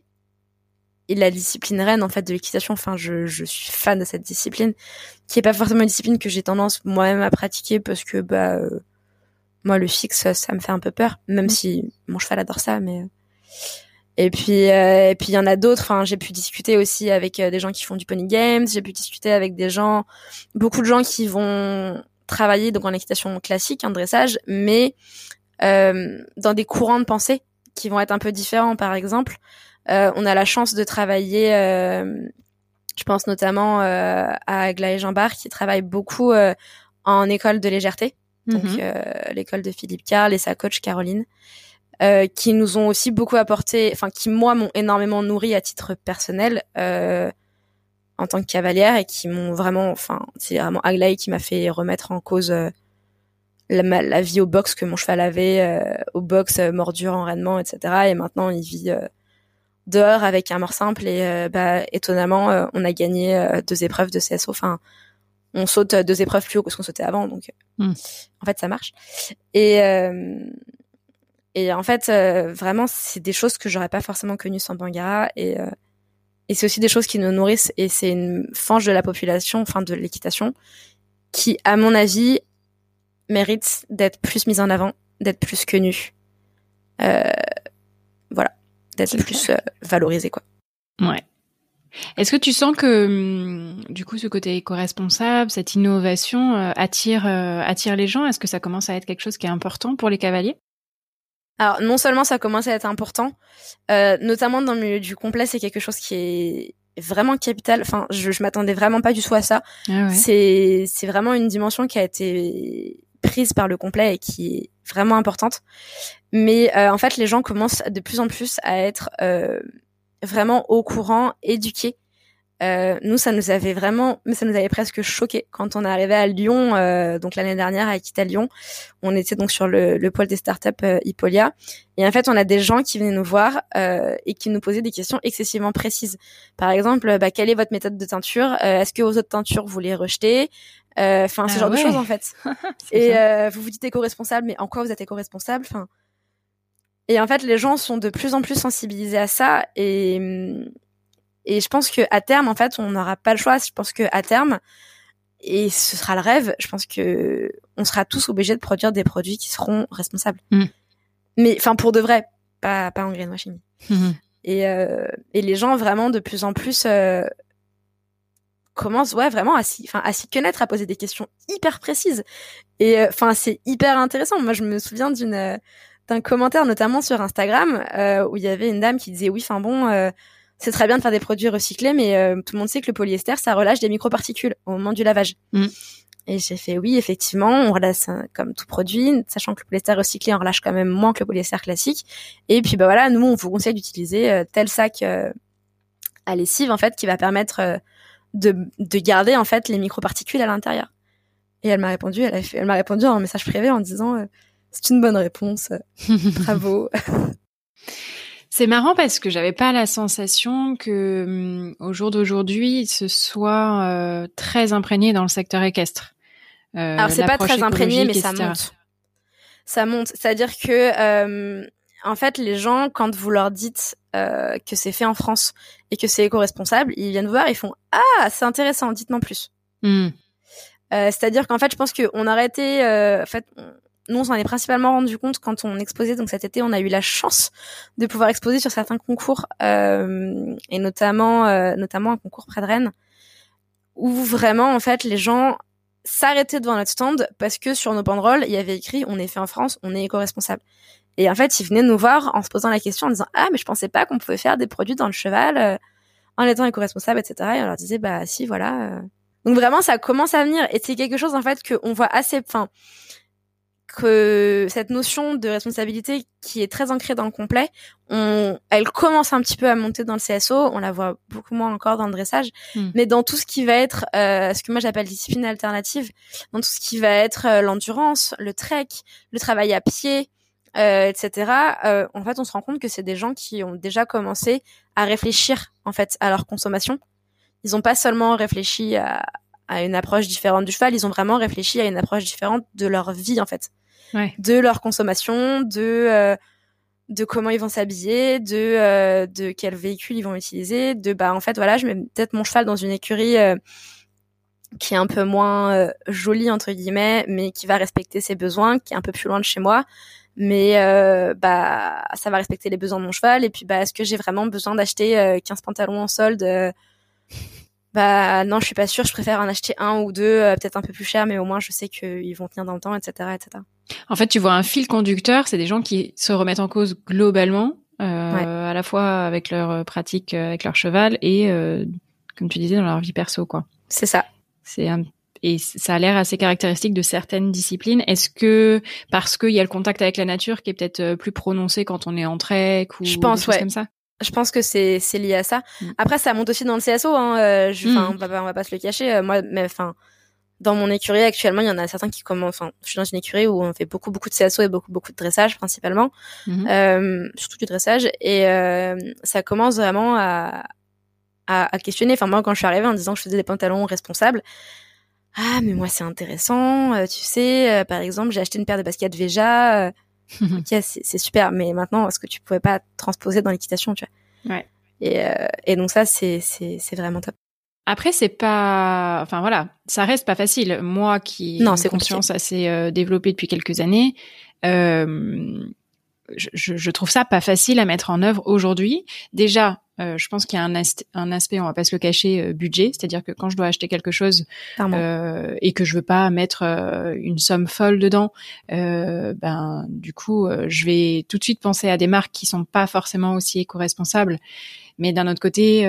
la discipline reine, en fait, de l'équitation. Enfin, je suis fan de cette discipline, qui est pas forcément une discipline que j'ai tendance moi-même à pratiquer, parce que, bah, moi, le fixe, ça me fait un peu peur, même si mon cheval adore ça, mais... Et puis il y en a d'autres. Enfin, j'ai pu discuter aussi avec des gens qui font du pony games, j'ai pu discuter avec beaucoup de gens qui vont travailler donc en équitation classique, en dressage, mais dans des courants de pensée qui vont être un peu différents. Par exemple, on a la chance de travailler, je pense notamment à Aglaé Jean-Barre, qui travaille beaucoup en école de légèreté, donc l'école de Philippe Karl et sa coach Caroline, qui nous ont aussi beaucoup apporté, enfin qui moi m'ont énormément nourri à titre personnel en tant que cavalière, et qui m'ont vraiment, enfin, c'est vraiment Aglaé qui m'a fait remettre en cause la vie au box que mon cheval avait, au box, mordure, enraînement, etc. Et maintenant, il vit dehors avec un mors simple, et bah, étonnamment, on a gagné 2 épreuves de CSO. Enfin, on saute 2 épreuves plus haut que ce qu'on sautait avant, donc en fait, ça marche. Et en fait, vraiment, c'est des choses que j'aurais pas forcément connues sans Pangara, et c'est aussi des choses qui nous nourrissent, et c'est une frange de la population, enfin de l'équitation, qui, à mon avis, mérite d'être plus mise en avant, d'être plus connue, voilà, d'être plus valorisée, quoi. Ouais. Est-ce que tu sens que, du coup, ce côté éco-responsable, cette innovation attire les gens ? Est-ce que ça commence à être quelque chose qui est important pour les cavaliers ? Alors, non seulement ça commence à être important, notamment dans le milieu du complet, c'est quelque chose qui est vraiment capital. Enfin, je m'attendais vraiment pas du tout à ça. Ah ouais. C'est vraiment une dimension qui a été prise par le complet et qui est vraiment importante. Mais en fait, les gens commencent de plus en plus à être vraiment au courant, éduqués. Nous, ça nous avait presque choqué quand on est arrivé à Lyon, donc l'année dernière à Équita Lyon. On était donc sur le pôle des startups Ipolia, et en fait, on a des gens qui venaient nous voir et qui nous posaient des questions excessivement précises. Par exemple, bah, quelle est votre méthode de teinture ? Est-ce que vos autres teintures vous les rejetez ? Enfin, ce genre de choses en fait. Et vous vous dites éco-responsable, mais en quoi vous êtes éco-responsable ? Enfin, et en fait, les gens sont de plus en plus sensibilisés à ça, et je pense que à terme, en fait, on n'aura pas le choix. Je pense que à terme, et ce sera le rêve, je pense que on sera tous obligés de produire des produits qui seront responsables. Mais enfin, pour de vrai, pas en greenwashing. Et les gens vraiment de plus en plus commencent, ouais, vraiment à s'y connaître, à poser des questions hyper précises. Et enfin, c'est hyper intéressant. Moi, je me souviens d'un commentaire notamment sur Instagram où il y avait une dame qui disait oui, enfin bon. c'est très bien de faire des produits recyclés, mais tout le monde sait que le polyester, ça relâche des microparticules au moment du lavage. Mmh. Et j'ai fait oui, effectivement, on relâche comme tout produit, sachant que le polyester recyclé en relâche quand même moins que le polyester classique. Et puis bah voilà, nous on vous conseille d'utiliser tel sac à lessive en fait qui va permettre de garder en fait les microparticules à l'intérieur. Et elle m'a répondu, elle m'a répondu en message privé en disant c'est une bonne réponse, bravo. C'est marrant parce que j'avais pas la sensation que au jour d'aujourd'hui ce soit très imprégné dans le secteur équestre. Alors c'est pas très imprégné, mais ça monte. Ça monte, c'est-à-dire que en fait les gens quand vous leur dites que c'est fait en France et que c'est éco-responsable, ils viennent vous voir, ils font ah c'est intéressant, dites-moi plus. Mm. C'est-à-dire qu'en fait je pense qu'on aurait été en fait nous, on s'en est principalement rendu compte quand on exposait. Donc cet été, on a eu la chance de pouvoir exposer sur certains concours, et notamment un concours près de Rennes, où vraiment, en fait, les gens s'arrêtaient devant notre stand parce que sur nos banderoles, il y avait écrit « On est fait en France, on est éco-responsable ». Et en fait, ils venaient nous voir en se posant la question, en disant « Ah, mais je pensais pas qu'on pouvait faire des produits dans le cheval en étant éco-responsable, etc. » Et on leur disait « Bah si, voilà. » Donc vraiment, ça commence à venir. Et c'est quelque chose, en fait, qu'on voit assez... Enfin, que cette notion de responsabilité qui est très ancrée dans le complet, elle commence un petit peu à monter dans le CSO, on la voit beaucoup moins encore dans le dressage, mais dans tout ce qui va être ce que moi j'appelle discipline alternative, dans tout ce qui va être l'endurance, le trek, le travail à pied, etc. En fait, on se rend compte que c'est des gens qui ont déjà commencé à réfléchir en fait à leur consommation. Ils n'ont pas seulement réfléchi à une approche différente du cheval, ils ont vraiment réfléchi à une approche différente de leur vie en fait. Ouais. De leur consommation, de comment ils vont s'habiller, de quel véhicule ils vont utiliser, de bah en fait voilà, je mets peut-être mon cheval dans une écurie qui est un peu moins jolie entre guillemets, mais qui va respecter ses besoins, qui est un peu plus loin de chez moi, mais bah ça va respecter les besoins de mon cheval. Et puis bah est-ce que j'ai vraiment besoin d'acheter 15 pantalons en solde bah non, je suis pas sûre, je préfère en acheter un ou deux, peut-être un peu plus cher, mais au moins je sais qu'ils vont tenir dans le temps, etc., etc. En fait, tu vois un fil conducteur, c'est des gens qui se remettent en cause globalement, ouais. À la fois avec leur pratique, avec leur cheval et, comme tu disais, dans leur vie perso, quoi. C'est ça. Et ça a l'air assez caractéristique de certaines disciplines. Est-ce que parce qu'il y a le contact avec la nature qui est peut-être plus prononcé quand on est en trek ou je pense, des choses ouais. comme ça? Je pense que c'est lié à ça. Après, ça monte aussi dans le CSO. Hein. On va pas se le cacher. Moi, mais enfin, dans mon écurie actuellement, il y en a certains qui commencent. Enfin, je suis dans une écurie où on fait beaucoup de CSO et beaucoup de dressage principalement, surtout du dressage. Et ça commence vraiment à questionner. Enfin, moi, quand je suis arrivée en disant que je faisais des pantalons responsables, ah mais moi c'est intéressant. Tu sais, par exemple, j'ai acheté une paire de baskets Véja. Ok, c'est super, mais maintenant, est-ce que tu pouvais pas transposer dans l'équitation, tu vois? Ouais. Et donc ça, c'est vraiment top. Après, c'est pas, enfin voilà, ça reste pas facile. Moi, qui ai une conscience assez développée depuis quelques années, je trouve ça pas facile à mettre en œuvre aujourd'hui. Déjà, je pense qu'il y a un aspect, on va pas se le cacher, budget, c'est-à-dire que quand je dois acheter quelque chose et que je veux pas mettre une somme folle dedans, ben du coup, je vais tout de suite penser à des marques qui sont pas forcément aussi éco-responsables. Mais d'un autre côté,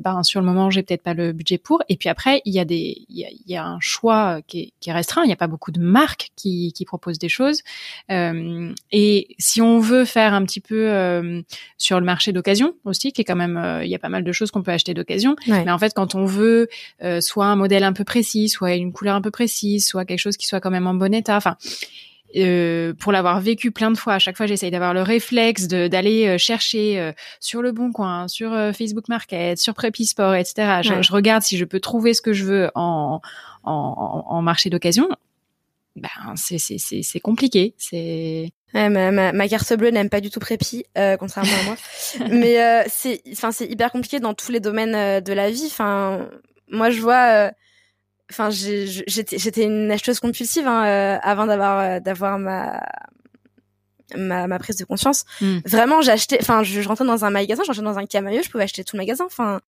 ben sur le moment, j'ai peut-être pas le budget pour. Et puis après, il y a un choix qui est restreint. Il y a pas beaucoup de marques qui proposent des choses. Et si on veut faire un petit peu sur le marché d'occasion aussi, qui est quand même, il y a pas mal de choses qu'on peut acheter d'occasion. Ouais. Mais en fait, quand on veut soit un modèle un peu précis, soit une couleur un peu précise, soit quelque chose qui soit quand même en bon état. Enfin. Pour l'avoir vécu plein de fois, à chaque fois j'essaye d'avoir le réflexe d'aller chercher sur Le Bon Coin, sur Facebook Market, sur Prepi Sport, etc. Je regarde si je peux trouver ce que je veux en marché d'occasion. Ben c'est compliqué. C'est ouais, ma carte bleue n'aime pas du tout Prepi, contrairement à moi. Mais c'est hyper compliqué dans tous les domaines de la vie. Enfin, moi je vois. Enfin, j'étais une acheteuse compulsive avant d'avoir ma prise de conscience. Vraiment, j'achetais. Enfin, je rentrais dans un magasin, j'entrais dans un camailleux, je pouvais acheter tout le magasin. Enfin,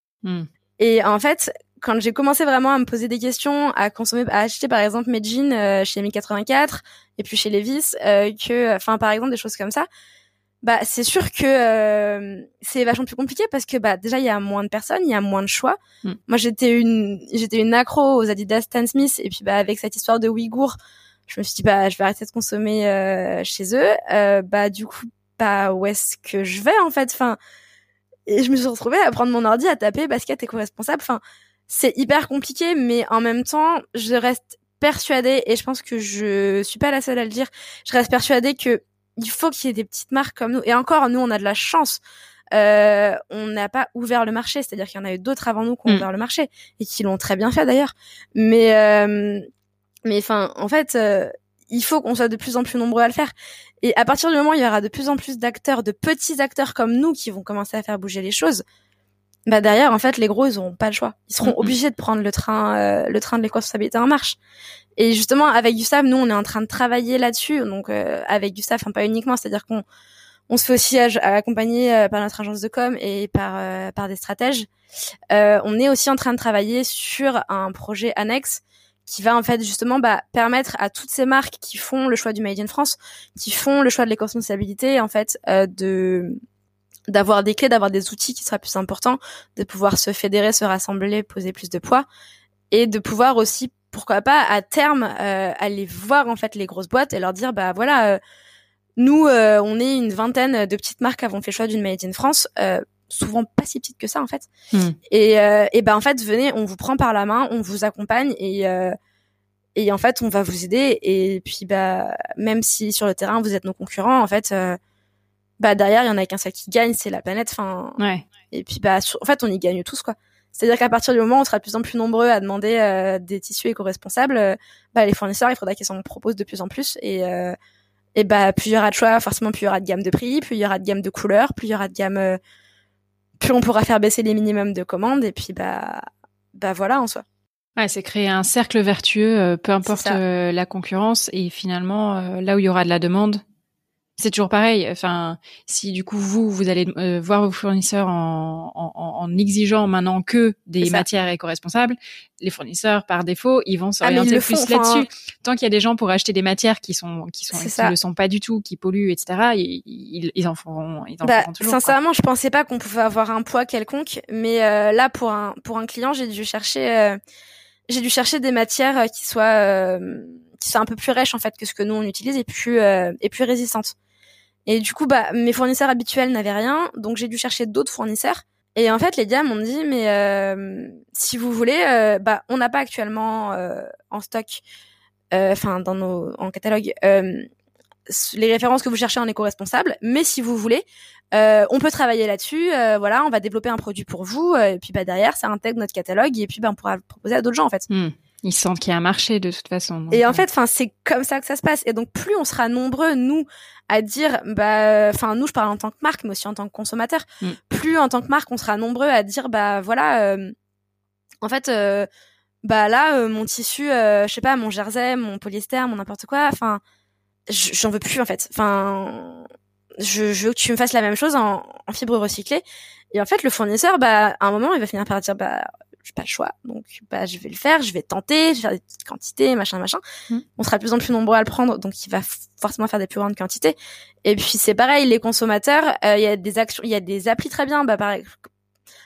et en fait, quand j'ai commencé vraiment à me poser des questions, à acheter par exemple mes jeans chez M84 et puis chez Levi's, par exemple des choses comme ça, bah c'est sûr que c'est vachement plus compliqué parce que bah déjà il y a moins de personnes, il y a moins de choix. Moi j'étais une accro aux Adidas Stan Smith et puis bah avec cette histoire de Ouïghours, je me suis dit bah je vais arrêter de consommer chez eux, bah du coup bah où est-ce que je vais en fait, enfin, et je me suis retrouvée à prendre mon ordi à taper basket éco-responsable, enfin c'est hyper compliqué, mais en même temps je reste persuadée, et je pense que je suis pas la seule à le dire, je reste persuadée que il faut qu'il y ait des petites marques comme nous. Et encore, nous, on a de la chance. On n'a pas ouvert le marché. C'est-à-dire qu'il y en a eu d'autres avant nous qui ont ouvert le marché et qui l'ont très bien fait, d'ailleurs. Mais enfin, en fait, il faut qu'on soit de plus en plus nombreux à le faire. Et à partir du moment où il y aura de plus en plus d'acteurs, de petits acteurs comme nous qui vont commencer à faire bouger les choses, bah derrière, en fait, les gros, ils n'auront pas le choix. Ils seront obligés de prendre le train de l'éco-responsabilité en marche. Et justement, avec Gustave, nous, on est en train de travailler là-dessus. Donc, avec Gustave, enfin, pas uniquement, c'est-à-dire qu'on se fait aussi accompagner par notre agence de com et par des stratèges. On est aussi en train de travailler sur un projet annexe qui va, en fait, justement, bah, permettre à toutes ces marques qui font le choix du Made in France, qui font le choix de l'éco-responsabilité, en fait, d'avoir des clés, d'avoir des outils qui sera plus importants, de pouvoir se fédérer, se rassembler, poser plus de poids, et de pouvoir aussi, pourquoi pas, à terme, aller voir en fait les grosses boîtes et leur dire bah voilà, nous on est une vingtaine de petites marques avons fait le choix d'une Made in France, souvent pas si petite que ça en fait. Et bah en fait venez, on vous prend par la main, on vous accompagne et en fait on va vous aider, et puis bah même si sur le terrain vous êtes nos concurrents en fait. Bah derrière il y en a qu'un seul qui gagne, c'est la planète, enfin ouais. Et puis bah en fait on y gagne tous quoi, c'est-à-dire qu'à partir du moment où on sera de plus en plus nombreux à demander des tissus éco-responsables, bah les fournisseurs il faudra qu'ils s'en proposent de plus en plus, et bah plus il y aura de choix, forcément plus il y aura de gamme de prix, plus il y aura de gamme de couleurs, plus il y aura de gamme, plus on pourra faire baisser les minimums de commandes, et puis bah voilà en soi. Ouais, c'est créer un cercle vertueux, peu importe la concurrence, et finalement là où il y aura de la demande. C'est toujours pareil. Enfin, si du coup vous allez voir vos fournisseurs en exigeant maintenant que des matières éco-responsables, les fournisseurs par défaut, ils vont s'orienter plus là-dessus. Tant qu'il y a des gens pour acheter des matières qui ne le sont pas du tout, qui polluent, etc. Ils en feront toujours. Sincèrement, quoi. Je pensais pas qu'on pouvait avoir un poids quelconque, mais là pour un client, j'ai dû chercher des matières qui soient un peu plus riches en fait que ce que nous on utilise, et plus résistantes. Et du coup, bah, mes fournisseurs habituels n'avaient rien, donc j'ai dû chercher d'autres fournisseurs. Et en fait, les gars m'ont dit, mais si vous voulez, bah, on n'a pas actuellement en stock, enfin en catalogue, les références que vous cherchez en éco-responsable. Mais si vous voulez, on peut travailler là-dessus. Voilà, on va développer un produit pour vous. Et puis bah derrière, ça intègre notre catalogue. Et puis bah on pourra le proposer à d'autres gens en fait. Ils sentent qu'il y a un marché de toute façon. Et en fait, enfin, c'est comme ça que ça se passe. Et donc, plus on sera nombreux, nous, à dire, bah, enfin, nous, je parle en tant que marque, mais aussi en tant que consommateur. Plus en tant que marque, on sera nombreux à dire, bah, voilà, en fait, bah, là, mon tissu, je sais pas, mon jersey, mon polyester, mon n'importe quoi, enfin, j'en veux plus en fait. Enfin, je veux que tu me fasses la même chose en fibre recyclée. Et en fait, le fournisseur, bah, à un moment, il va finir par dire, bah. J'ai pas le choix, donc bah je vais le faire, je vais tenter, je vais faire des petites quantités, machin. On sera de plus en plus nombreux à le prendre, donc il va forcément faire des plus grandes quantités. Et puis c'est pareil, les consommateurs, il y a des actions, il y a des applis très bien, bah pareil.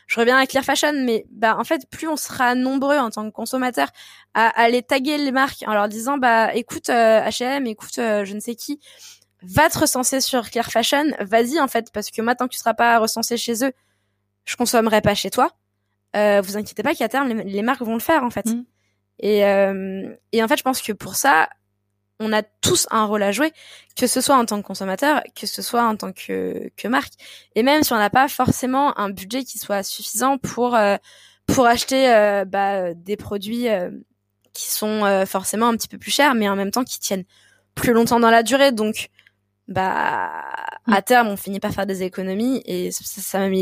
Je reviens à Clear Fashion, mais bah en fait plus on sera nombreux en tant que consommateurs à aller taguer les marques en leur disant bah écoute H&M, écoute je ne sais qui, va te recenser sur Clear Fashion, vas-y en fait, parce que maintenant que tu seras pas recensé chez eux, je consommerai pas chez toi. Vous inquiétez pas qu'à terme les marques vont le faire en fait. Et en fait je pense que pour ça on a tous un rôle à jouer, que ce soit en tant que consommateur, que ce soit en tant que marque, et même si on n'a pas forcément un budget qui soit suffisant pour acheter bah, des produits qui sont forcément un petit peu plus chers, mais en même temps qui tiennent plus longtemps dans la durée, donc bah à terme on finit par faire des économies, et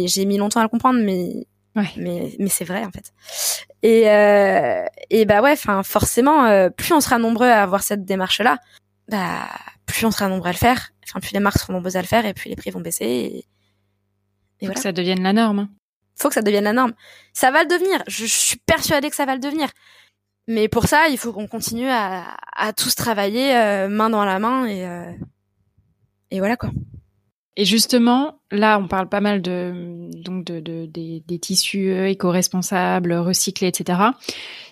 j'ai mis longtemps à le comprendre, mais ouais. Mais c'est vrai en fait. Et bah ouais, enfin forcément, plus on sera nombreux à avoir cette démarche-là, bah plus on sera nombreux à le faire. Enfin plus les marques seront nombreuses à le faire, et plus les prix vont baisser. Et voilà. Que ça devienne la norme. Faut que ça devienne la norme. Ça va le devenir. Je suis persuadée que ça va le devenir. Mais pour ça, il faut qu'on continue à tous travailler main dans la main, et voilà quoi. Et justement, là, on parle pas mal des tissus éco-responsables, recyclés, etc.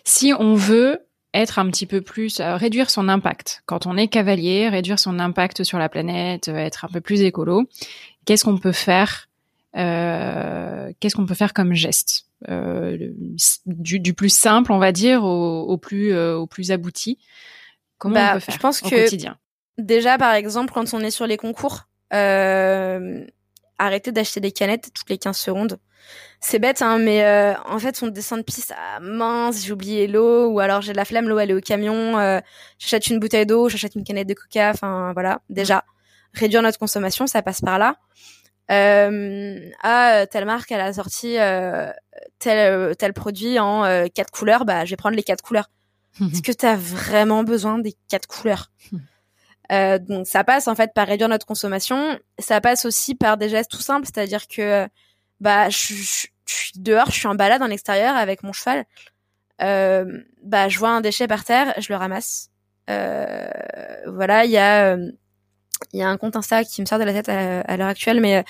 Si on veut être un petit peu plus, réduire son impact, quand on est cavalier, réduire son impact sur la planète, être un peu plus écolo, qu'est-ce qu'on peut faire comme geste, du plus simple, on va dire, au plus abouti. Comment on peut faire au quotidien? Déjà, par exemple, quand on est sur les concours, arrêtez d'acheter des canettes toutes les 15 secondes. C'est bête, hein, mais en fait, on descend de piste. Ah mince, j'ai oublié l'eau, ou alors j'ai de la flemme, l'eau elle est au camion. J'achète une bouteille d'eau, j'achète une canette de coca. Enfin voilà, déjà réduire notre consommation, ça passe par là. Telle marque, elle a sorti tel produit en 4 couleurs. Bah, je vais prendre les 4 couleurs. Est-ce que t'as vraiment besoin des 4 couleurs? Donc ça passe en fait par réduire notre consommation. Ça passe aussi par des gestes tout simples, c'est-à-dire que je suis dehors, je suis en balade en extérieur avec mon cheval. Je vois un déchet par terre, je le ramasse. Voilà, il y a un compte Insta qui me sort de la tête à l'heure actuelle, mais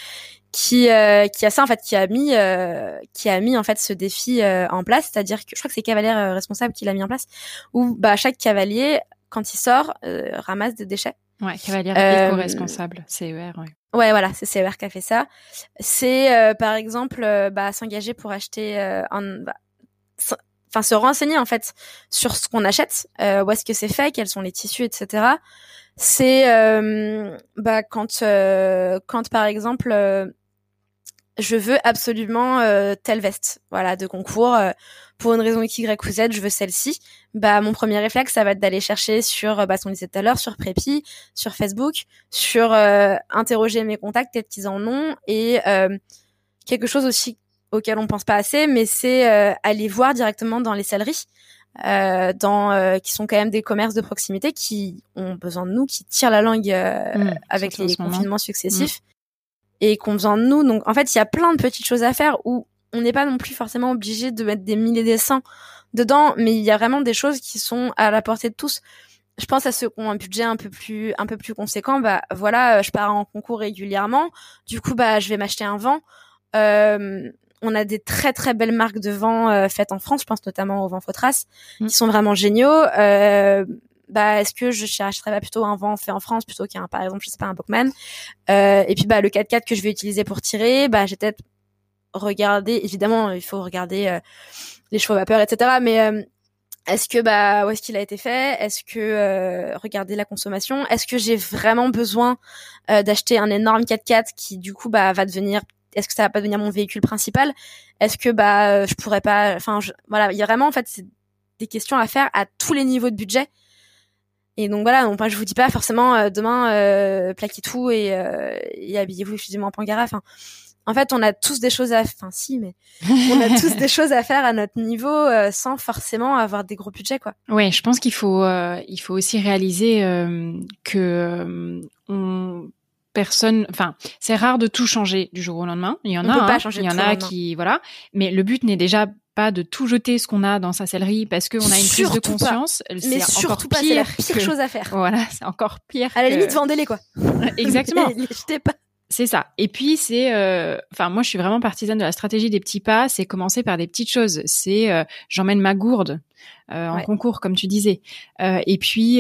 qui a ça en fait, qui a mis en fait ce défi en place, c'est-à-dire que je crois que c'est Cavalier responsable qui l'a mis en place, où chaque cavalier, quand il sort, ramasse des déchets. Ouais, cavalier éco-responsable, CER, ouais. Ouais, voilà, c'est CER qui a fait ça. C'est, par exemple, s'engager pour acheter... se renseigner, en fait, sur ce qu'on achète, où est-ce que c'est fait, quels sont les tissus, etc. C'est quand, par exemple... je veux absolument telle veste, voilà, de concours. Pour une raison X, Y ou Z, je veux celle-ci. Mon premier réflexe, ça va être d'aller chercher sur, ce qu'on disait tout à l'heure, sur Prepi, sur Facebook, sur interroger mes contacts, peut-être qu'ils en ont. Et quelque chose aussi auquel on pense pas assez, mais c'est aller voir directement dans les selleries, qui sont quand même des commerces de proximité qui ont besoin de nous, qui tirent la langue avec les confinements successifs. Et qu'on vient de nous. Donc, en fait, il y a plein de petites choses à faire où on n'est pas non plus forcément obligé de mettre des milliers de dessins dedans, mais il y a vraiment des choses qui sont à la portée de tous. Je pense à ceux qui ont un budget un peu plus conséquent. Je pars en concours régulièrement. Du coup, je vais m'acheter un vent. On a des très, très belles marques de vent faites en France. Je pense notamment au vent Fotras, qui sont vraiment géniaux. Est-ce que je chercherais pas plutôt un vent fait en France plutôt qu'un, par exemple, je sais pas, un Bokman. Et puis, le 4x4 que je vais utiliser pour tirer, j'ai peut-être regardé, évidemment, il faut regarder les chevaux vapeur, etc. Mais est-ce que, où est-ce qu'il a été fait? Est-ce que, regarder la consommation? Est-ce que j'ai vraiment besoin d'acheter un énorme 4x4 qui, du coup, va devenir, est-ce que ça va pas devenir mon véhicule principal? Est-ce que, je pourrais pas, il y a vraiment, en fait, c'est des questions à faire à tous les niveaux de budget. Et donc voilà, je vous dis pas forcément demain plaquez tout et habillez-vous exclusivement en Pangara. Enfin, en fait, on a tous des choses à, on a tous des choses à faire à notre niveau sans forcément avoir des gros budgets, quoi. Ouais, je pense qu'il faut aussi réaliser que personne, c'est rare de tout changer du jour au lendemain. Il y en a, il y en a qui, voilà. Mais le but n'est déjà pas de tout jeter ce qu'on a dans sa sellerie parce qu'on a une prise de conscience. Mais surtout pas, c'est la pire chose à faire. Voilà, c'est encore pire. À la limite, vendez-les, quoi. Exactement. Les jetez pas. C'est ça. Et puis, c'est... moi, je suis vraiment partisane de la stratégie des petits pas. C'est commencer par des petites choses. C'est j'emmène ma gourde en concours, comme tu disais. Et puis,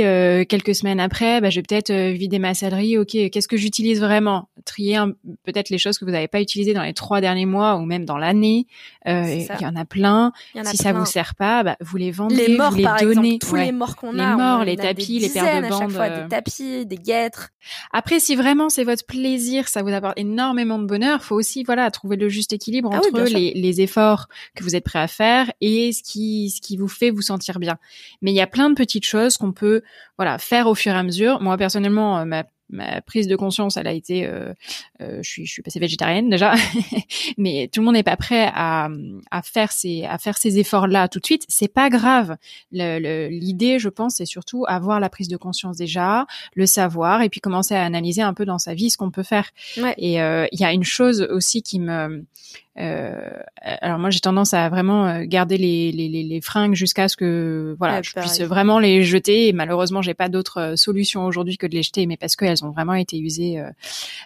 quelques semaines après, je vais peut-être vider ma sellerie. OK, qu'est-ce que j'utilise vraiment? Trier peut-être les choses que vous n'avez pas utilisées dans les 3 derniers mois ou même dans l'année. Il y en a plein. Si ça vous sert pas, vous les vendez, les morts, vous les donnez. Exemple, tous les morts qu'on a. Les morts, les tapis, les paires de bandes. À chaque fois, des tapis, des guêtres. Après, si vraiment c'est votre plaisir, ça vous apporte énormément de bonheur, faut aussi trouver le juste équilibre entre les efforts que vous êtes prêts à faire et ce qui vous fait vous sentir bien. Mais il y a plein de petites choses qu'on peut faire au fur et à mesure. Moi personnellement, ma prise de conscience, elle a été je suis passée végétarienne déjà, mais tout le monde n'est pas prêt à faire ces efforts là tout de suite. C'est pas grave. L'idée, je pense, c'est surtout avoir la prise de conscience déjà, le savoir, et puis commencer à analyser un peu dans sa vie ce qu'on peut faire. Ouais. Et il y a une chose aussi Alors moi j'ai tendance à vraiment garder les fringues jusqu'à ce que voilà je puisse vraiment les jeter, et malheureusement j'ai pas d'autre solution aujourd'hui que de les jeter, mais parce qu'elles ont vraiment été usées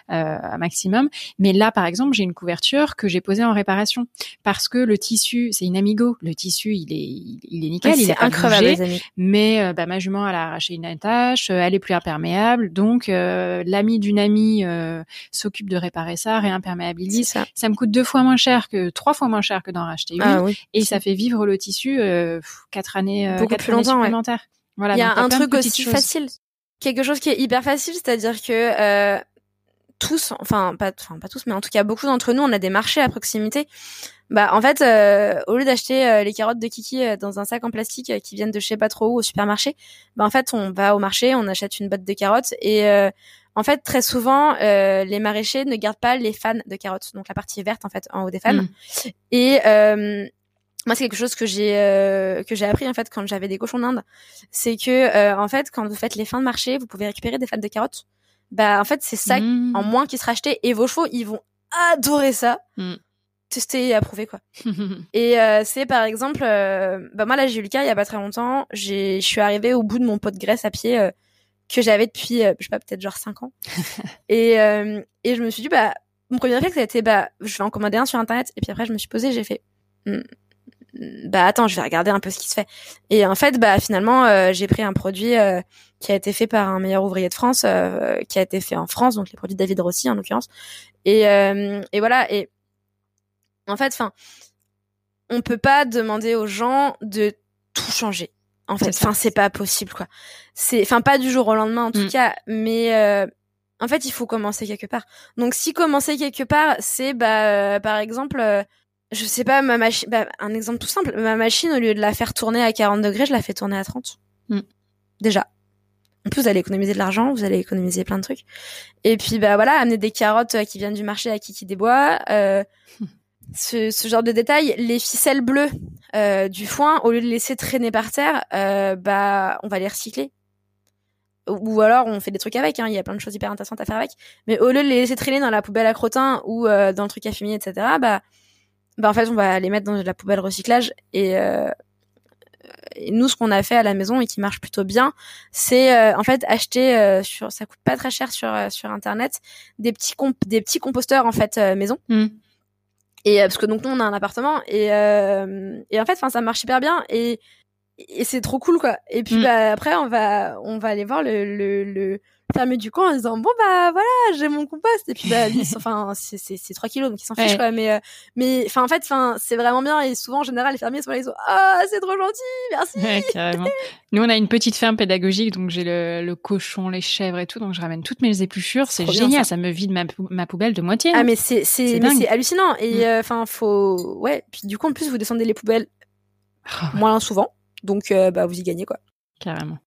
un maximum. Mais là par exemple j'ai une couverture que j'ai posée en réparation parce que le tissu c'est une amigo, le tissu il est nickel, ouais, il est incroyable, mais ma jument elle a arraché une attache, elle est plus imperméable, donc l'ami d'une amie s'occupe de réparer ça, réimperméabilise ça. Ça me coûte 3 fois moins cher que d'en racheter une, et ça fait vivre le tissu 4 années supplémentaires. Ouais. Voilà, il y a un truc aussi facile, quelque chose qui est hyper facile, c'est-à-dire que tous, enfin pas tous, mais en tout cas beaucoup d'entre nous, on a des marchés à proximité. En fait, au lieu d'acheter les carottes de Kiki dans un sac en plastique qui viennent de je sais pas trop où au supermarché, en fait on va au marché, on achète une botte de carottes et en fait, très souvent, les maraîchers ne gardent pas les fans de carottes, donc la partie verte en fait en haut des fans. Et moi, c'est quelque chose que j'ai appris en fait quand j'avais des cochons d'Inde, c'est que en fait, quand vous faites les fins de marché, vous pouvez récupérer des fans de carottes. En fait, c'est ça en moins qui sera acheté, et vos chevaux, ils vont adorer ça. Tester et approuver quoi. Et c'est par exemple, moi là j'ai eu le cas il y a pas très longtemps, je suis arrivée au bout de mon pot de graisse à pied. Que j'avais depuis, je sais pas, peut-être genre 5 ans. Et je me suis dit, mon premier réflexe, ça a été, je vais en commander un sur Internet. Et puis après, je me suis posée, j'ai fait, attends, je vais regarder un peu ce qui se fait. Et en fait, finalement, j'ai pris un produit qui a été fait par un meilleur ouvrier de France, qui a été fait en France, donc les produits de David Rossi, en l'occurrence. Et voilà. Et en fait, on peut pas demander aux gens de tout changer. En fait, c'est pas possible, quoi. Pas du jour au lendemain, en tout cas, mais, en fait, il faut commencer quelque part. Donc, si commencer quelque part, c'est, par exemple, je sais pas, ma machine, un exemple tout simple, ma machine, au lieu de la faire tourner à 40 degrés, je la fais tourner à 30. Déjà. En plus, vous allez économiser de l'argent, vous allez économiser plein de trucs. Et puis, voilà, amener des carottes qui viennent du marché à Kiki des Bois, ce genre de détails, les ficelles bleues du foin, au lieu de laisser traîner par terre, on va les recycler. Ou alors on fait des trucs avec, hein, il y a plein de choses hyper intéressantes à faire avec. Mais au lieu de les laisser traîner dans la poubelle à crottin ou dans le truc à fumier, etc., en fait on va les mettre dans de la poubelle recyclage. Et nous, ce qu'on a fait à la maison et qui marche plutôt bien, c'est en fait acheter ça coûte pas très cher sur internet, des petits composteurs en fait maison. Et parce que donc nous on a un appartement et en fait ça marche hyper bien et c'est trop cool quoi. Et puis après on va aller voir le fermier du coin en disant voilà, j'ai mon compost, et puis c'est 3 kilos donc ils s'en fichent quoi, mais en fait c'est vraiment bien. Et souvent en général les fermiers sont là, ils sont c'est trop gentil, merci. Carrément. Nous on a une petite ferme pédagogique, donc j'ai le cochon, les chèvres et tout, donc je ramène toutes mes épluchures, c'est génial, bien, ça me vide ma poubelle de moitié. Ah mais c'est hallucinant. Et faut puis du coup en plus vous descendez les poubelles moins souvent, donc vous y gagnez quoi. Carrément.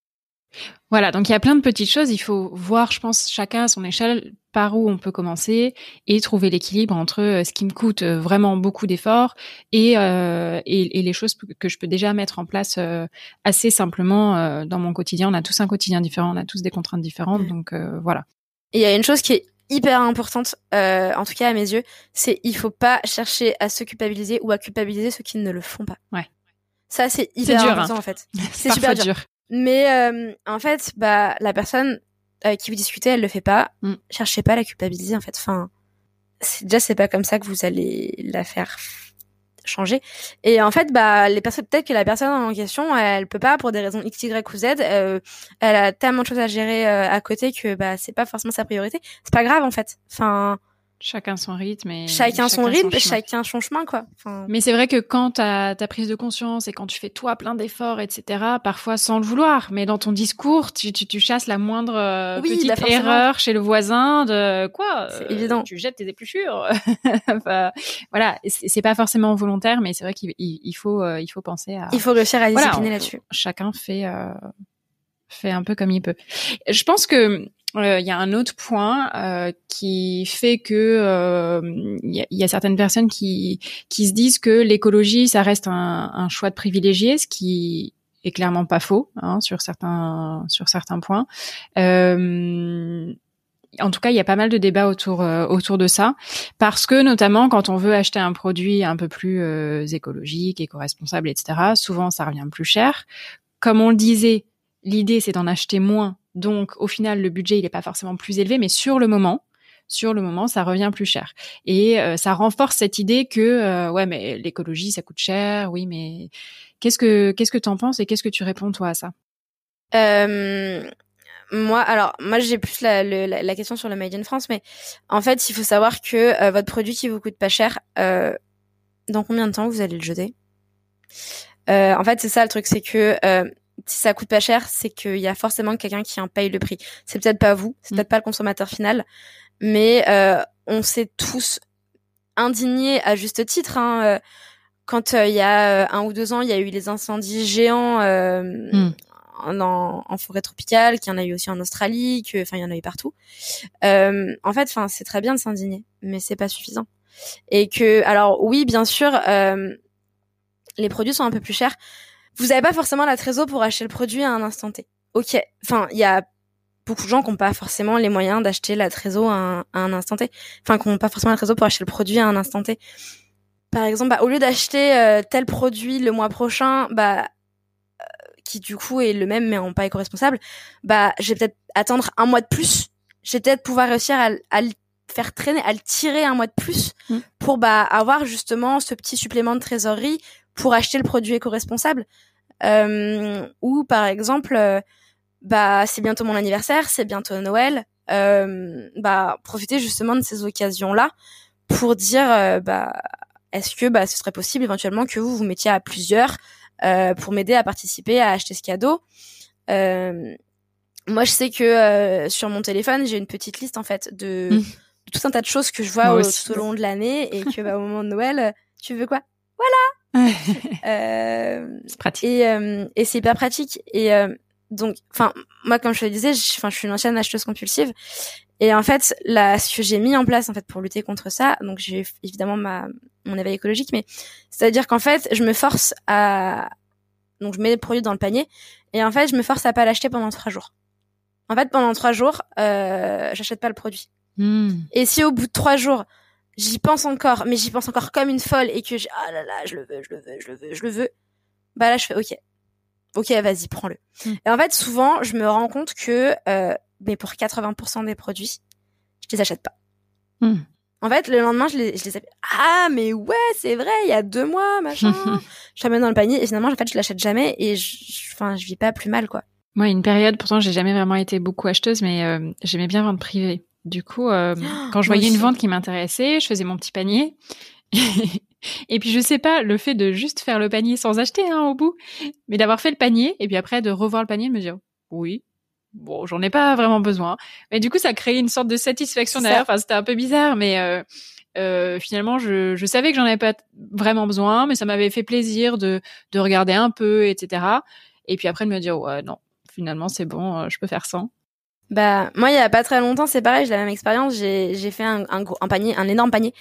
Voilà, donc il y a plein de petites choses, il faut voir, je pense, chacun à son échelle par où on peut commencer et trouver l'équilibre entre ce qui me coûte vraiment beaucoup d'efforts et les choses que je peux déjà mettre en place assez simplement dans mon quotidien. On a tous un quotidien différent, on a tous des contraintes différentes, donc voilà. Et il y a une chose qui est hyper importante, en tout cas à mes yeux, c'est il faut pas chercher à se culpabiliser ou à culpabiliser ceux qui ne le font pas. Ouais. Ça c'est hyper important en fait. C'est super dur. Mais en fait, la personne avec qui vous discutez, elle le fait pas. Cherchez pas à la culpabiliser en fait. C'est pas comme ça que vous allez la faire changer. Et en fait, les personnes, peut-être que la personne en question, elle peut pas pour des raisons X, Y ou Z. Elle a tellement de choses à gérer à côté que c'est pas forcément sa priorité. C'est pas grave en fait. Chacun son rythme et chacun son chemin quoi. Mais c'est vrai que quand t'as ta prise de conscience et quand tu fais toi plein d'efforts, etc., parfois sans le vouloir, mais dans ton discours tu chasses la moindre petite erreur chez le voisin de quoi. C'est évident. Tu jettes tes épluchures. Voilà, c'est pas forcément volontaire, mais c'est vrai qu'il faut penser à. Il faut réussir à discipliner là-dessus. Chacun fait un peu comme il peut. Je pense que il y a un autre point qui fait que il y a certaines personnes qui se disent que l'écologie ça reste un choix de privilégié, ce qui est clairement pas faux, hein, sur certains points. En tout cas, il y a pas mal de débats autour de ça, parce que notamment quand on veut acheter un produit un peu plus écologique, éco-responsable, etc., souvent ça revient plus cher. Comme on le disait, l'idée c'est d'en acheter moins, donc au final le budget il est pas forcément plus élevé, mais sur le moment, ça revient plus cher. Et ça renforce cette idée que ouais, mais l'écologie ça coûte cher, oui, mais qu'est-ce que t'en penses et qu'est-ce que tu réponds toi à ça? Moi, j'ai plus la question sur le Made in France, mais en fait, il faut savoir que votre produit qui vous coûte pas cher, dans combien de temps vous allez le jeter? En fait, c'est ça le truc, c'est que si ça coûte pas cher, c'est qu'il y a forcément quelqu'un qui en paye le prix. C'est peut-être pas vous, c'est peut-être pas le consommateur final, mais on s'est tous indignés à juste titre, hein, quand il y a 1 ou 2 ans, il y a eu les incendies géants en forêt tropicale, qu'il y en a eu aussi en Australie, il y en a eu partout. En fait, c'est très bien de s'indigner, mais c'est pas suffisant. Et que, alors oui, bien sûr, les produits sont un peu plus chers. Vous avez pas forcément la trésor pour acheter le produit à un instant T. Ok. Il y a beaucoup de gens qui ont pas forcément les moyens d'acheter la trésor à un instant T. Qui ont pas forcément la trésor pour acheter le produit à un instant T. Par exemple, au lieu d'acheter tel produit le mois prochain, qui du coup est le même mais en pas éco-responsable, je vais peut-être attendre 1 mois de plus. Je vais peut-être pouvoir réussir à le faire traîner, à le tirer 1 mois de plus pour avoir justement ce petit supplément de trésorerie pour acheter le produit éco-responsable. Ou par exemple, c'est bientôt mon anniversaire, c'est bientôt Noël. Profiter justement de ces occasions-là pour dire est-ce que ce serait possible éventuellement que vous vous mettiez à plusieurs pour m'aider à participer à acheter ce cadeau. Moi, je sais que sur mon téléphone, j'ai une petite liste en fait de tout un tas de choses que je vois tout au long de l'année et que au moment de Noël, tu veux quoi? Voilà. C'est pratique. Et c'est hyper pratique. Et donc, moi, comme je te le disais, je suis une ancienne acheteuse compulsive. Et en fait, ce que j'ai mis en place en fait pour lutter contre ça, donc j'ai évidemment mon éveil écologique, mais c'est-à-dire qu'en fait, je me force donc je mets le produit dans le panier et en fait, je me force à pas l'acheter pendant 3 jours. En fait, pendant 3 jours, j'achète pas le produit. Et si au bout de 3 jours, j'y pense encore comme une folle et que je le veux, là je fais OK, vas-y, prends-le. Et en fait, souvent, je me rends compte que mais pour 80% des produits, je les achète pas. En fait, le lendemain, je les appelle. Ah, mais ouais, c'est vrai, il y a 2 mois, machin. Je la mets dans le panier et finalement, en fait, je l'achète jamais et je vis pas plus mal, quoi. Moi, une période, pourtant, j'ai jamais vraiment été beaucoup acheteuse, mais j'aimais bien vendre privé. Du coup, quand je voyais une vente qui m'intéressait, je faisais mon petit panier. Et puis, je sais pas, le fait de juste faire le panier sans acheter, au bout, mais d'avoir fait le panier et puis après de revoir le panier, de me dire, oui. Bon, j'en ai pas vraiment besoin. Mais du coup, ça créait une sorte de satisfaction derrière. C'était un peu bizarre, mais finalement, je savais que j'en avais pas vraiment besoin, mais ça m'avait fait plaisir de regarder un peu, etc. Et puis après, de me dire, ouais, non, finalement, c'est bon, je peux faire sans. Moi, il y a pas très longtemps, c'est pareil, j'ai la même expérience. J'ai fait un panier, un énorme panier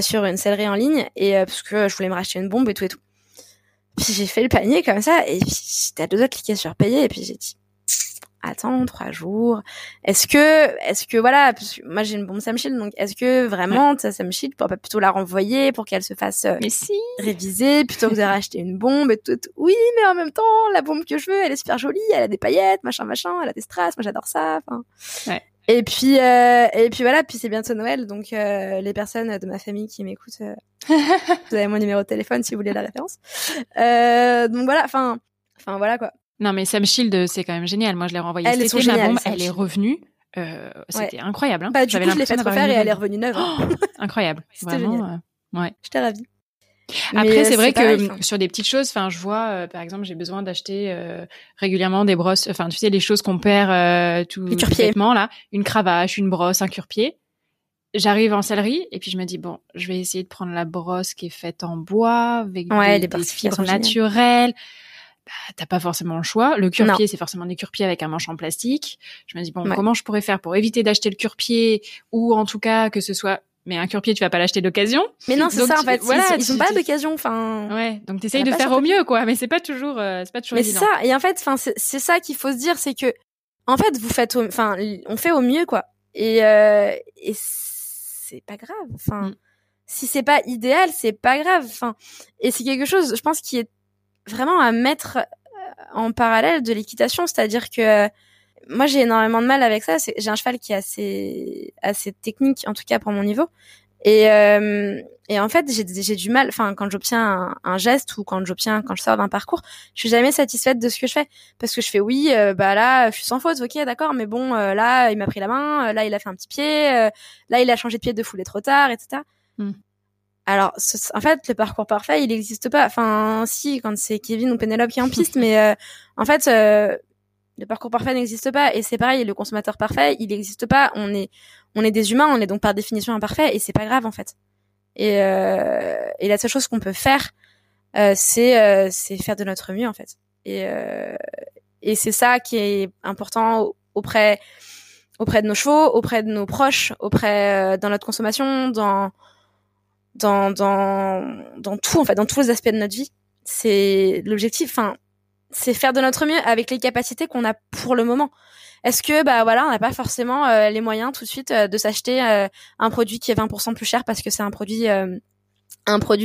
sur une sellerie en ligne, et parce que je voulais me racheter une bombe et tout et tout. Puis j'ai fait le panier comme ça, et puis j'étais à 2 doigts de cliquer sur payer, et puis j'ai dit. Attends, 3 jours. Est-ce que voilà, parce que moi j'ai une bombe Samshield, donc est-ce que vraiment ta Samshield pourrait pas plutôt la renvoyer pour qu'elle se fasse réviser plutôt que de racheter une bombe et tout. Oui, mais en même temps, la bombe que je veux, elle est super jolie, elle a des paillettes, machin, elle a des strass, moi j'adore ça. Et puis voilà, puis c'est bientôt Noël, donc les personnes de ma famille qui m'écoutent, vous avez mon numéro de téléphone si vous voulez la référence. Donc voilà, enfin voilà quoi. Non, mais Samshield, c'est quand même génial. Moi, je l'ai renvoyée. Elle était ma bombe, elle est revenue. C'était incroyable. Hein. Du coup, je l'ai fait refaire et elle est revenue neuve. Oh, incroyable. C'était vraiment, génial. J'étais ravie. Après, mais c'est vrai que sur des petites choses, je vois, par exemple, j'ai besoin d'acheter régulièrement des brosses. Tu sais, les choses qu'on perd tout bêtement, là. Une cravache, une brosse, un cure-pied. J'arrive en sellerie et puis je me dis bon, je vais essayer de prendre la brosse qui est faite en bois avec des fibres naturelles. T'as pas forcément le choix. Le cure-pied, c'est forcément des cure-pieds avec un manche en plastique. Je me dis, bon, comment je pourrais faire pour éviter d'acheter le cure-pied ou en tout cas que ce soit... Mais un cure-pied, tu vas pas l'acheter d'occasion. Mais non, c'est donc, ça, en fait. Voilà, ils sont pas d'occasion, donc t'essayes de faire au mieux, quoi. Mais c'est pas toujours évident. Mais c'est ça. Et en fait, c'est ça qu'il faut se dire, c'est que, en fait, on fait au mieux, quoi. Et c'est pas grave. Enfin, si c'est pas idéal, c'est pas grave. Enfin, et c'est quelque chose, je pense, qui est vraiment à mettre en parallèle de l'équitation. C'est-à-dire que moi, j'ai énormément de mal avec ça. J'ai un cheval qui est assez technique, en tout cas pour mon niveau. Et en fait, j'ai du mal. Enfin, quand j'obtiens un geste ou quand je sors d'un parcours, je suis jamais satisfaite de ce que je fais, parce que je fais oui, bah là, je suis sans faute, ok, d'accord, mais bon, là, il m'a pris la main, là, il a fait un petit pied, là, il a changé de pied de foulée trop tard, etc. Mm. Alors, en fait, le parcours parfait, il n'existe pas. Enfin, si, quand c'est Kevin ou Pénélope qui est en piste, mais en fait, le parcours parfait n'existe pas. Et c'est pareil, le consommateur parfait, il n'existe pas. On est des humains, on est donc par définition imparfait, et c'est pas grave en fait. Et la seule chose qu'on peut faire, c'est faire de notre mieux en fait. Et c'est ça qui est important auprès de nos chevaux, auprès de nos proches, dans notre consommation, dans tout en fait, dans tous les aspects de notre vie. C'est l'objectif. Enfin, c'est faire de notre mieux avec les capacités qu'on a pour le moment. Est-ce que bah voilà, on n'a pas forcément les moyens tout de suite de s'acheter un produit qui est 20% plus cher parce que c'est un produit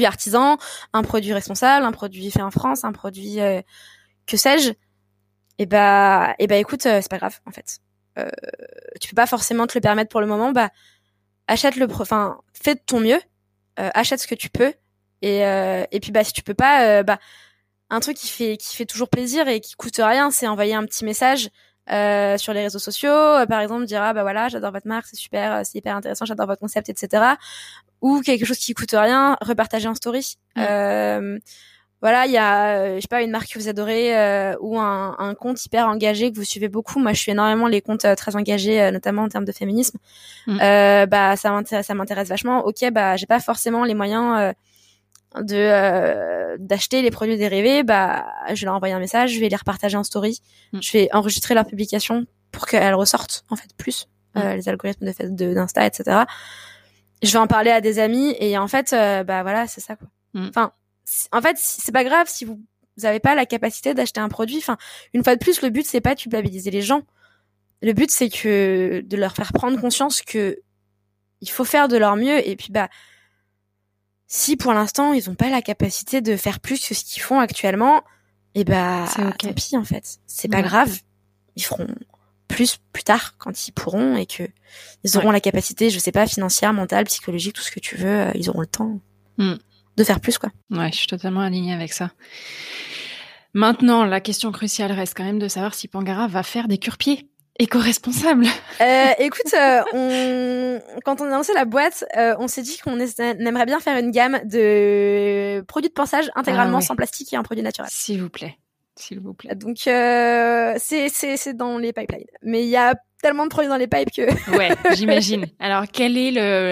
artisan, un produit responsable, un produit fait en France, un produit que sais-je. Et bah écoute, c'est pas grave en fait. Tu peux pas forcément te le permettre pour le moment, bah achète fais de ton mieux, achète ce que tu peux et puis bah si tu peux pas bah un truc qui fait toujours plaisir et qui coûte rien, c'est envoyer un petit message sur les réseaux sociaux, par exemple, dire ah bah voilà, j'adore votre marque, c'est super, c'est hyper intéressant, j'adore votre concept, etc. Ou quelque chose qui coûte rien, repartager en story. Voilà, il y a, je sais pas, une marque que vous adorez ou un compte hyper engagé que vous suivez beaucoup. Moi, je suis énormément les comptes très engagés, notamment en termes de féminisme. Bah ça m'intéresse vachement. Ok, bah j'ai pas forcément les moyens d'acheter les produits dérivés, bah je vais leur envoyer un message, je vais les repartager en story, je vais enregistrer leurs publications pour qu'elles ressortent en fait plus les algorithmes de d'Insta, etc. Je vais en parler à des amis et en fait bah voilà, c'est ça quoi. Enfin, en fait, c'est pas grave si vous avez pas la capacité d'acheter un produit. Enfin, une fois de plus, le but c'est pas de culpabiliser les gens, le but c'est que de leur faire prendre conscience que il faut faire de leur mieux et puis bah si pour l'instant ils n'ont pas la capacité de faire plus que ce qu'ils font actuellement, et bah c'est okay. Tant pis en fait, c'est pas grave, ils feront plus tard quand ils pourront et que ils auront la capacité, je sais pas, financière, mentale, psychologique, tout ce que tu veux, ils auront le temps de faire plus quoi. Ouais, je suis totalement alignée avec ça. Maintenant, la question cruciale reste quand même de savoir si Pangara va faire des cure-pieds éco-responsable. Écoute, quand on a lancé la boîte, on s'est dit qu'on aimerait bien faire une gamme de produits de pansage intégralement sans plastique et un produit naturel. S'il vous plaît. Donc c'est dans les pipelines. Mais il y a tellement de produits dans les pipes que. Ouais, j'imagine. Alors quelle est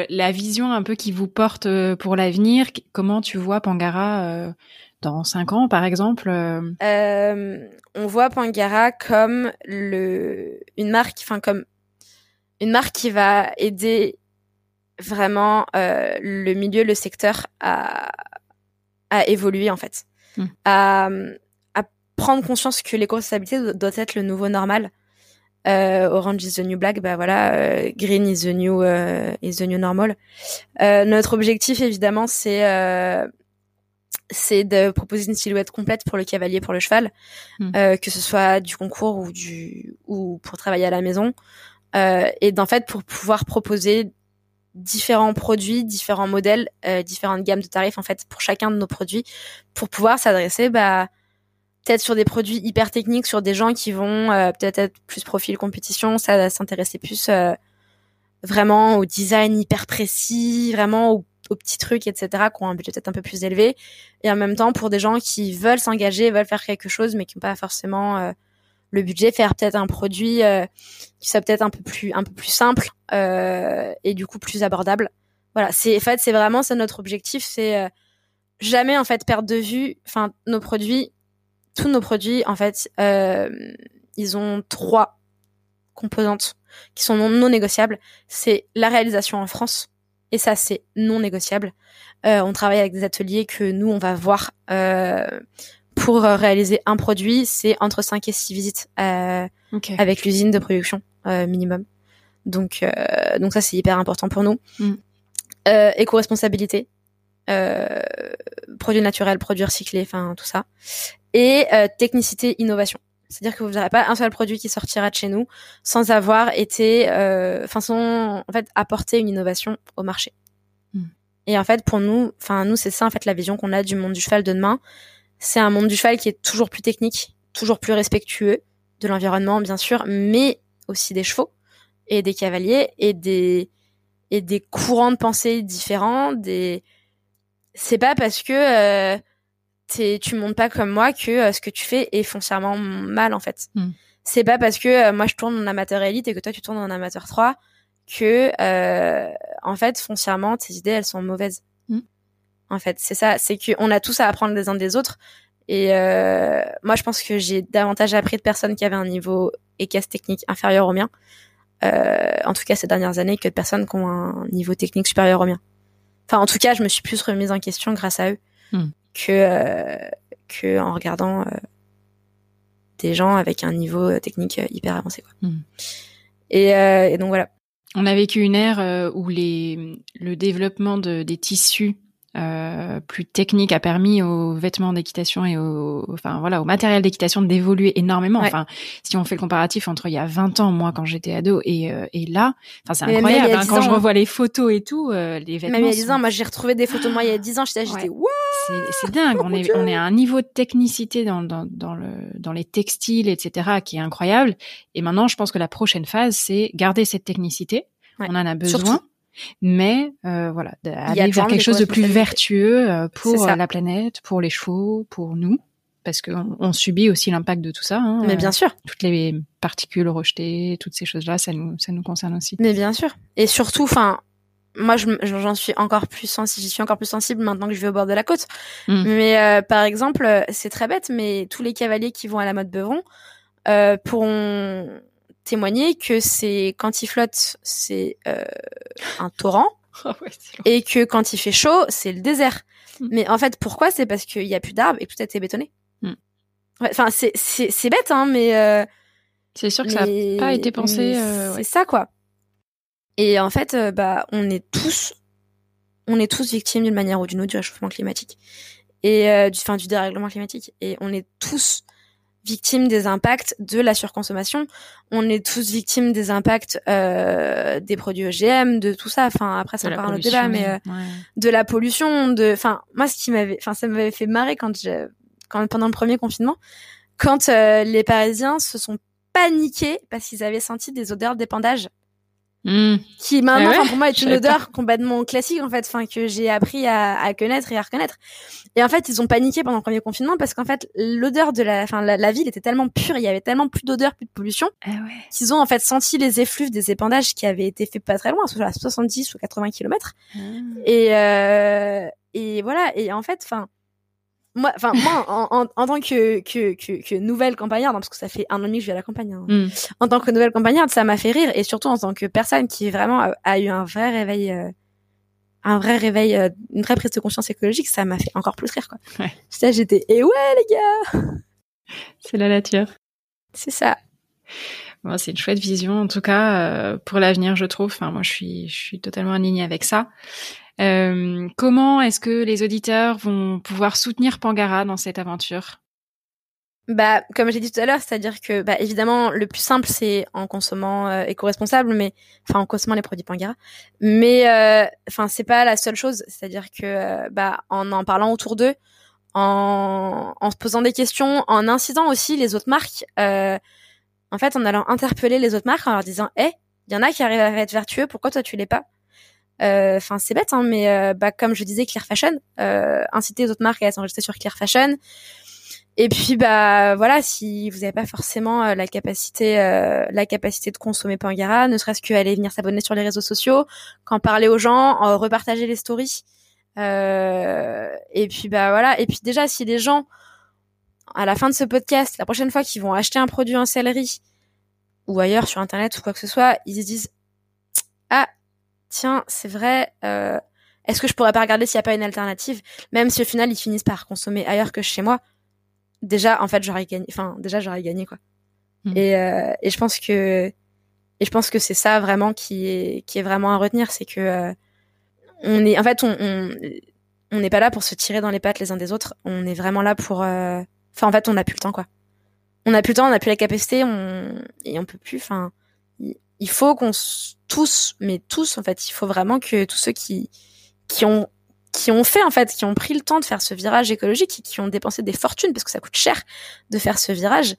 la vision un peu qui vous porte pour l'avenir ? Comment tu vois Pangara dans 5 ans, par exemple? On voit Pangara comme une marque qui va aider vraiment le milieu, le secteur à évoluer en fait, à prendre conscience que l'éco-responsabilité doit être le nouveau normal. Orange is the new black, bah voilà, green is the new normal. Notre objectif évidemment c'est de proposer une silhouette complète pour le cavalier, pour le cheval, que ce soit du concours ou pour travailler à la maison, et d'en fait pour pouvoir proposer différents produits, différents modèles, différentes gammes de tarifs en fait pour chacun de nos produits, pour pouvoir s'adresser bah peut-être sur des produits hyper techniques, sur des gens qui vont peut-être être plus profil compétition, ça s'intéresser plus vraiment au design hyper précis, vraiment aux petits trucs, etc., qui ont un budget peut-être un peu plus élevé. Et en même temps, pour des gens qui veulent s'engager, veulent faire quelque chose, mais qui n'ont pas forcément le budget, faire peut-être un produit qui soit peut-être un peu plus simple et du coup plus abordable. Voilà, c'est vraiment ça notre objectif. C'est jamais en fait perdre de vue. Enfin, tous nos produits en fait, ils ont 3 composantes qui sont non négociables. C'est la réalisation en France. Et ça, c'est non négociable. On travaille avec des ateliers que nous, on va voir pour réaliser un produit. C'est entre 5 et 6 visites avec l'usine de production minimum. Donc ça, c'est hyper important pour nous. Éco-responsabilité, produits naturels, produits recyclés, enfin tout ça. Et technicité, innovation. C'est-à-dire que vous n'aurez pas un seul produit qui sortira de chez nous sans avoir été, sans apporter une innovation au marché. Et en fait, pour nous, c'est ça en fait la vision qu'on a du monde du cheval de demain. C'est un monde du cheval qui est toujours plus technique, toujours plus respectueux de l'environnement, bien sûr, mais aussi des chevaux et des cavaliers et des courants de pensée différents. C'est pas parce que tu montes pas comme moi que ce que tu fais est foncièrement mal en fait. C'est pas parce que moi je tourne en amateur élite et que toi tu tournes en amateur 3 que en fait foncièrement tes idées elles sont mauvaises. En fait c'est ça, c'est qu'on a tous à apprendre les uns des autres et moi je pense que j'ai davantage appris de personnes qui avaient un niveau et casse technique inférieur au mien en tout cas ces dernières années que de personnes qui ont un niveau technique supérieur au mien. Enfin en tout cas je me suis plus remise en question grâce à eux que en regardant des gens avec un niveau technique hyper avancé quoi. Et donc voilà. On a vécu une ère où le développement des tissus plus techniques a permis aux vêtements d'équitation et au matériel d'équitation d'évoluer énormément. Ouais. Enfin, si on fait le comparatif entre il y a 20 ans, moi quand j'étais ado et là, c'est incroyable. Même, quand je revois les photos et tout, les vêtements. Même il y a 10 ans, moi j'ai retrouvé des photos de moi il y a 10 ans, j'étais waouh. C'est dingue. On est à un niveau de technicité dans les textiles, etc., qui est incroyable. Et maintenant, je pense que la prochaine phase, c'est garder cette technicité. Ouais. On en a besoin. Surtout. Mais, aller vers quelque chose de plus vertueux pour la planète, pour les chevaux, pour nous. Parce qu'on subit aussi l'impact de tout ça. Hein. Mais bien sûr. Toutes les particules rejetées, toutes ces choses-là, ça nous concerne aussi. Mais bien sûr. Et surtout, moi, j'y suis encore plus sensible maintenant que je vais au bord de la côte. Mais par exemple, c'est très bête, mais tous les cavaliers qui vont à la mode Beuvron pourront témoigner que quand il flotte, c'est un torrent, et que quand il fait chaud, c'est le désert. Mais en fait, pourquoi ? C'est parce qu'il y a plus d'arbres et tout a été bétonné. Enfin, c'est bête, hein, mais c'est sûr que ça n'a pas été pensé. C'est ça, quoi. Et en fait, on est tous victimes d'une manière ou d'une autre du réchauffement climatique et du dérèglement climatique. Et on est tous victimes des impacts de la surconsommation. On est tous victimes des impacts des produits OGM, de tout ça. Enfin, après ça part un autre débat, mais de la pollution. Moi, ça m'avait fait marrer quand pendant le premier confinement, quand les Parisiens se sont paniqués parce qu'ils avaient senti des odeurs d'épandage. Qui maintenant pour moi est une odeur complètement classique en fait, que j'ai appris à connaître et à reconnaître. Et en fait ils ont paniqué pendant le premier confinement parce qu'en fait l'odeur de la ville était tellement pure, il y avait tellement plus d'odeur, plus de pollution qu'ils ont en fait senti les effluves des épandages qui avaient été faits pas très loin, soit à 70 ou 80 km. Et voilà, et en fait moi en tant que nouvelle campagnarde, parce que ça fait un an et demi que je vais à la campagne, en tant que nouvelle campagnarde, ça m'a fait rire, et surtout en tant que personne qui vraiment a eu un vrai réveil, une vraie prise de conscience écologique, ça m'a fait encore plus rire, quoi. Ça, j'étais les gars, c'est la nature, c'est ça. Bon, c'est une chouette vision en tout cas pour l'avenir, je trouve. Moi, je suis totalement alignée avec ça. Comment est-ce que les auditeurs vont pouvoir soutenir Pangara dans cette aventure ? Comme j'ai dit tout à l'heure, c'est-à-dire que évidemment le plus simple c'est en consommant éco-responsable, mais en consommant les produits Pangara. Mais c'est pas la seule chose, c'est-à-dire que en parlant autour d'eux, en se posant des questions, en incitant aussi les autres marques, en allant interpeller les autres marques en leur disant il y en a qui arrivent à être vertueux, pourquoi toi tu l'es pas ? C'est bête, hein, mais comme je disais, Clear Fashion, inciter les autres marques à s'enregistrer sur Clear Fashion. Et puis si vous n'avez pas forcément la capacité de consommer Pangara, ne serait-ce qu'aller venir s'abonner sur les réseaux sociaux, qu'en parler aux gens, repartager les stories. Et puis déjà, si les gens à la fin de ce podcast, la prochaine fois qu'ils vont acheter un produit en sellerie ou ailleurs sur internet ou quoi que ce soit, ils se disent tiens, c'est vrai, est-ce que je pourrais pas regarder s'il n'y a pas une alternative ? Même si au final, ils finissent par consommer ailleurs que chez moi, déjà, en fait, j'aurais gagné, quoi. Et je pense que Et je pense que c'est ça vraiment qui est vraiment à retenir, c'est que on est, en fait, on n'est pas là pour se tirer dans les pattes les uns des autres. On est vraiment là pour, enfin, en fait, on n'a plus le temps, quoi. On n'a plus le temps, on n'a plus la capacité, et on peut plus. Enfin, il faut qu'on tous, en fait, il faut vraiment que tous ceux qui ont fait, en fait, qui ont pris le temps de faire ce virage écologique, qui ont dépensé des fortunes parce que ça coûte cher de faire ce virage,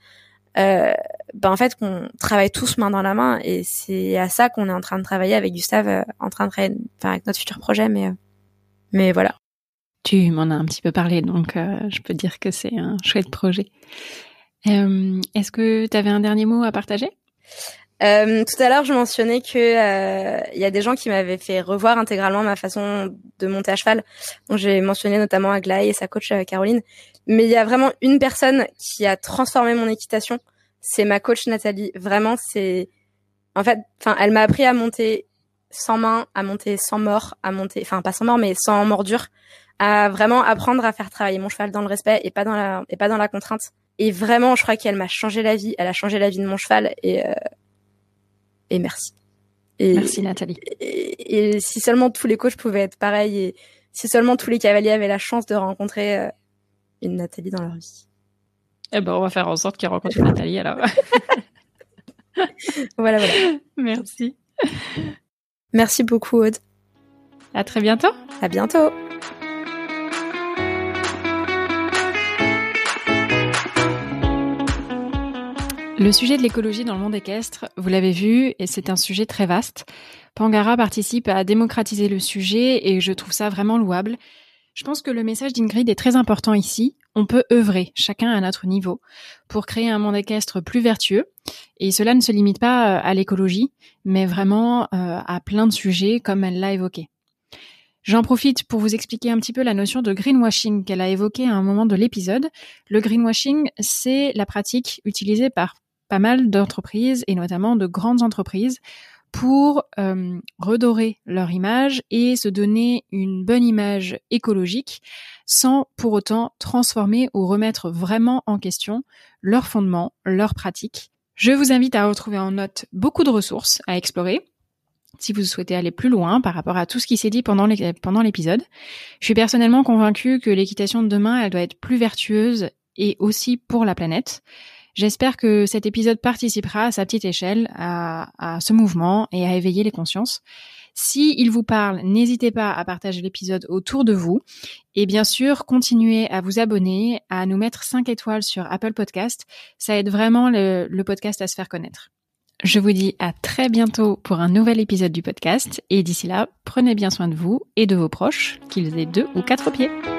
ben en fait qu'on travaille tous main dans la main, et c'est à ça qu'on est en train de travailler avec Gustave, avec notre futur projet, mais voilà. Tu m'en as un petit peu parlé, donc je peux dire que c'est un chouette projet. Est-ce que tu avais un dernier mot à partager ? Tout à l'heure, je mentionnais que y a des gens qui m'avaient fait revoir intégralement ma façon de monter à cheval. Donc, j'ai mentionné notamment Aglaé et sa coach Caroline. Mais il y a vraiment une personne qui a transformé mon équitation. C'est ma coach Nathalie. Vraiment, elle m'a appris à monter sans main, à monter sans mort, pas sans mort, mais sans mordure, à vraiment apprendre à faire travailler mon cheval dans le respect et pas dans la contrainte. Et vraiment, je crois qu'elle m'a changé la vie. Elle a changé la vie de mon cheval, et merci. Merci Nathalie. Et si seulement tous les coachs pouvaient être pareils, et si seulement tous les cavaliers avaient la chance de rencontrer une Nathalie dans leur vie. Eh ben, on va faire en sorte qu'ils rencontrent une Nathalie alors. Voilà. Merci. Merci beaucoup Aude. À très bientôt. À bientôt. Le sujet de l'écologie dans le monde équestre, vous l'avez vu, et c'est un sujet très vaste. Pangara participe à démocratiser le sujet et je trouve ça vraiment louable. Je pense que le message d'Ingrid est très important ici. On peut œuvrer, chacun à notre niveau, pour créer un monde équestre plus vertueux. Et cela ne se limite pas à l'écologie, mais vraiment à plein de sujets comme elle l'a évoqué. J'en profite pour vous expliquer un petit peu la notion de greenwashing qu'elle a évoquée à un moment de l'épisode. Le greenwashing, c'est la pratique utilisée par pas mal d'entreprises et notamment de grandes entreprises pour redorer leur image et se donner une bonne image écologique sans pour autant transformer ou remettre vraiment en question leurs fondements, leurs pratiques. Je vous invite à retrouver en note beaucoup de ressources à explorer si vous souhaitez aller plus loin par rapport à tout ce qui s'est dit pendant l'épisode. Je suis personnellement convaincue que l'équitation de demain, elle doit être plus vertueuse et aussi pour la planète. J'espère que cet épisode participera à sa petite échelle à ce mouvement et à éveiller les consciences. Si il vous parle, n'hésitez pas à partager l'épisode autour de vous. Et bien sûr, continuez à vous abonner, à nous mettre 5 étoiles sur Apple Podcast. Ça aide vraiment le podcast à se faire connaître. Je vous dis à très bientôt pour un nouvel épisode du podcast. Et d'ici là, prenez bien soin de vous et de vos proches, qu'ils aient 2 ou 4 pieds.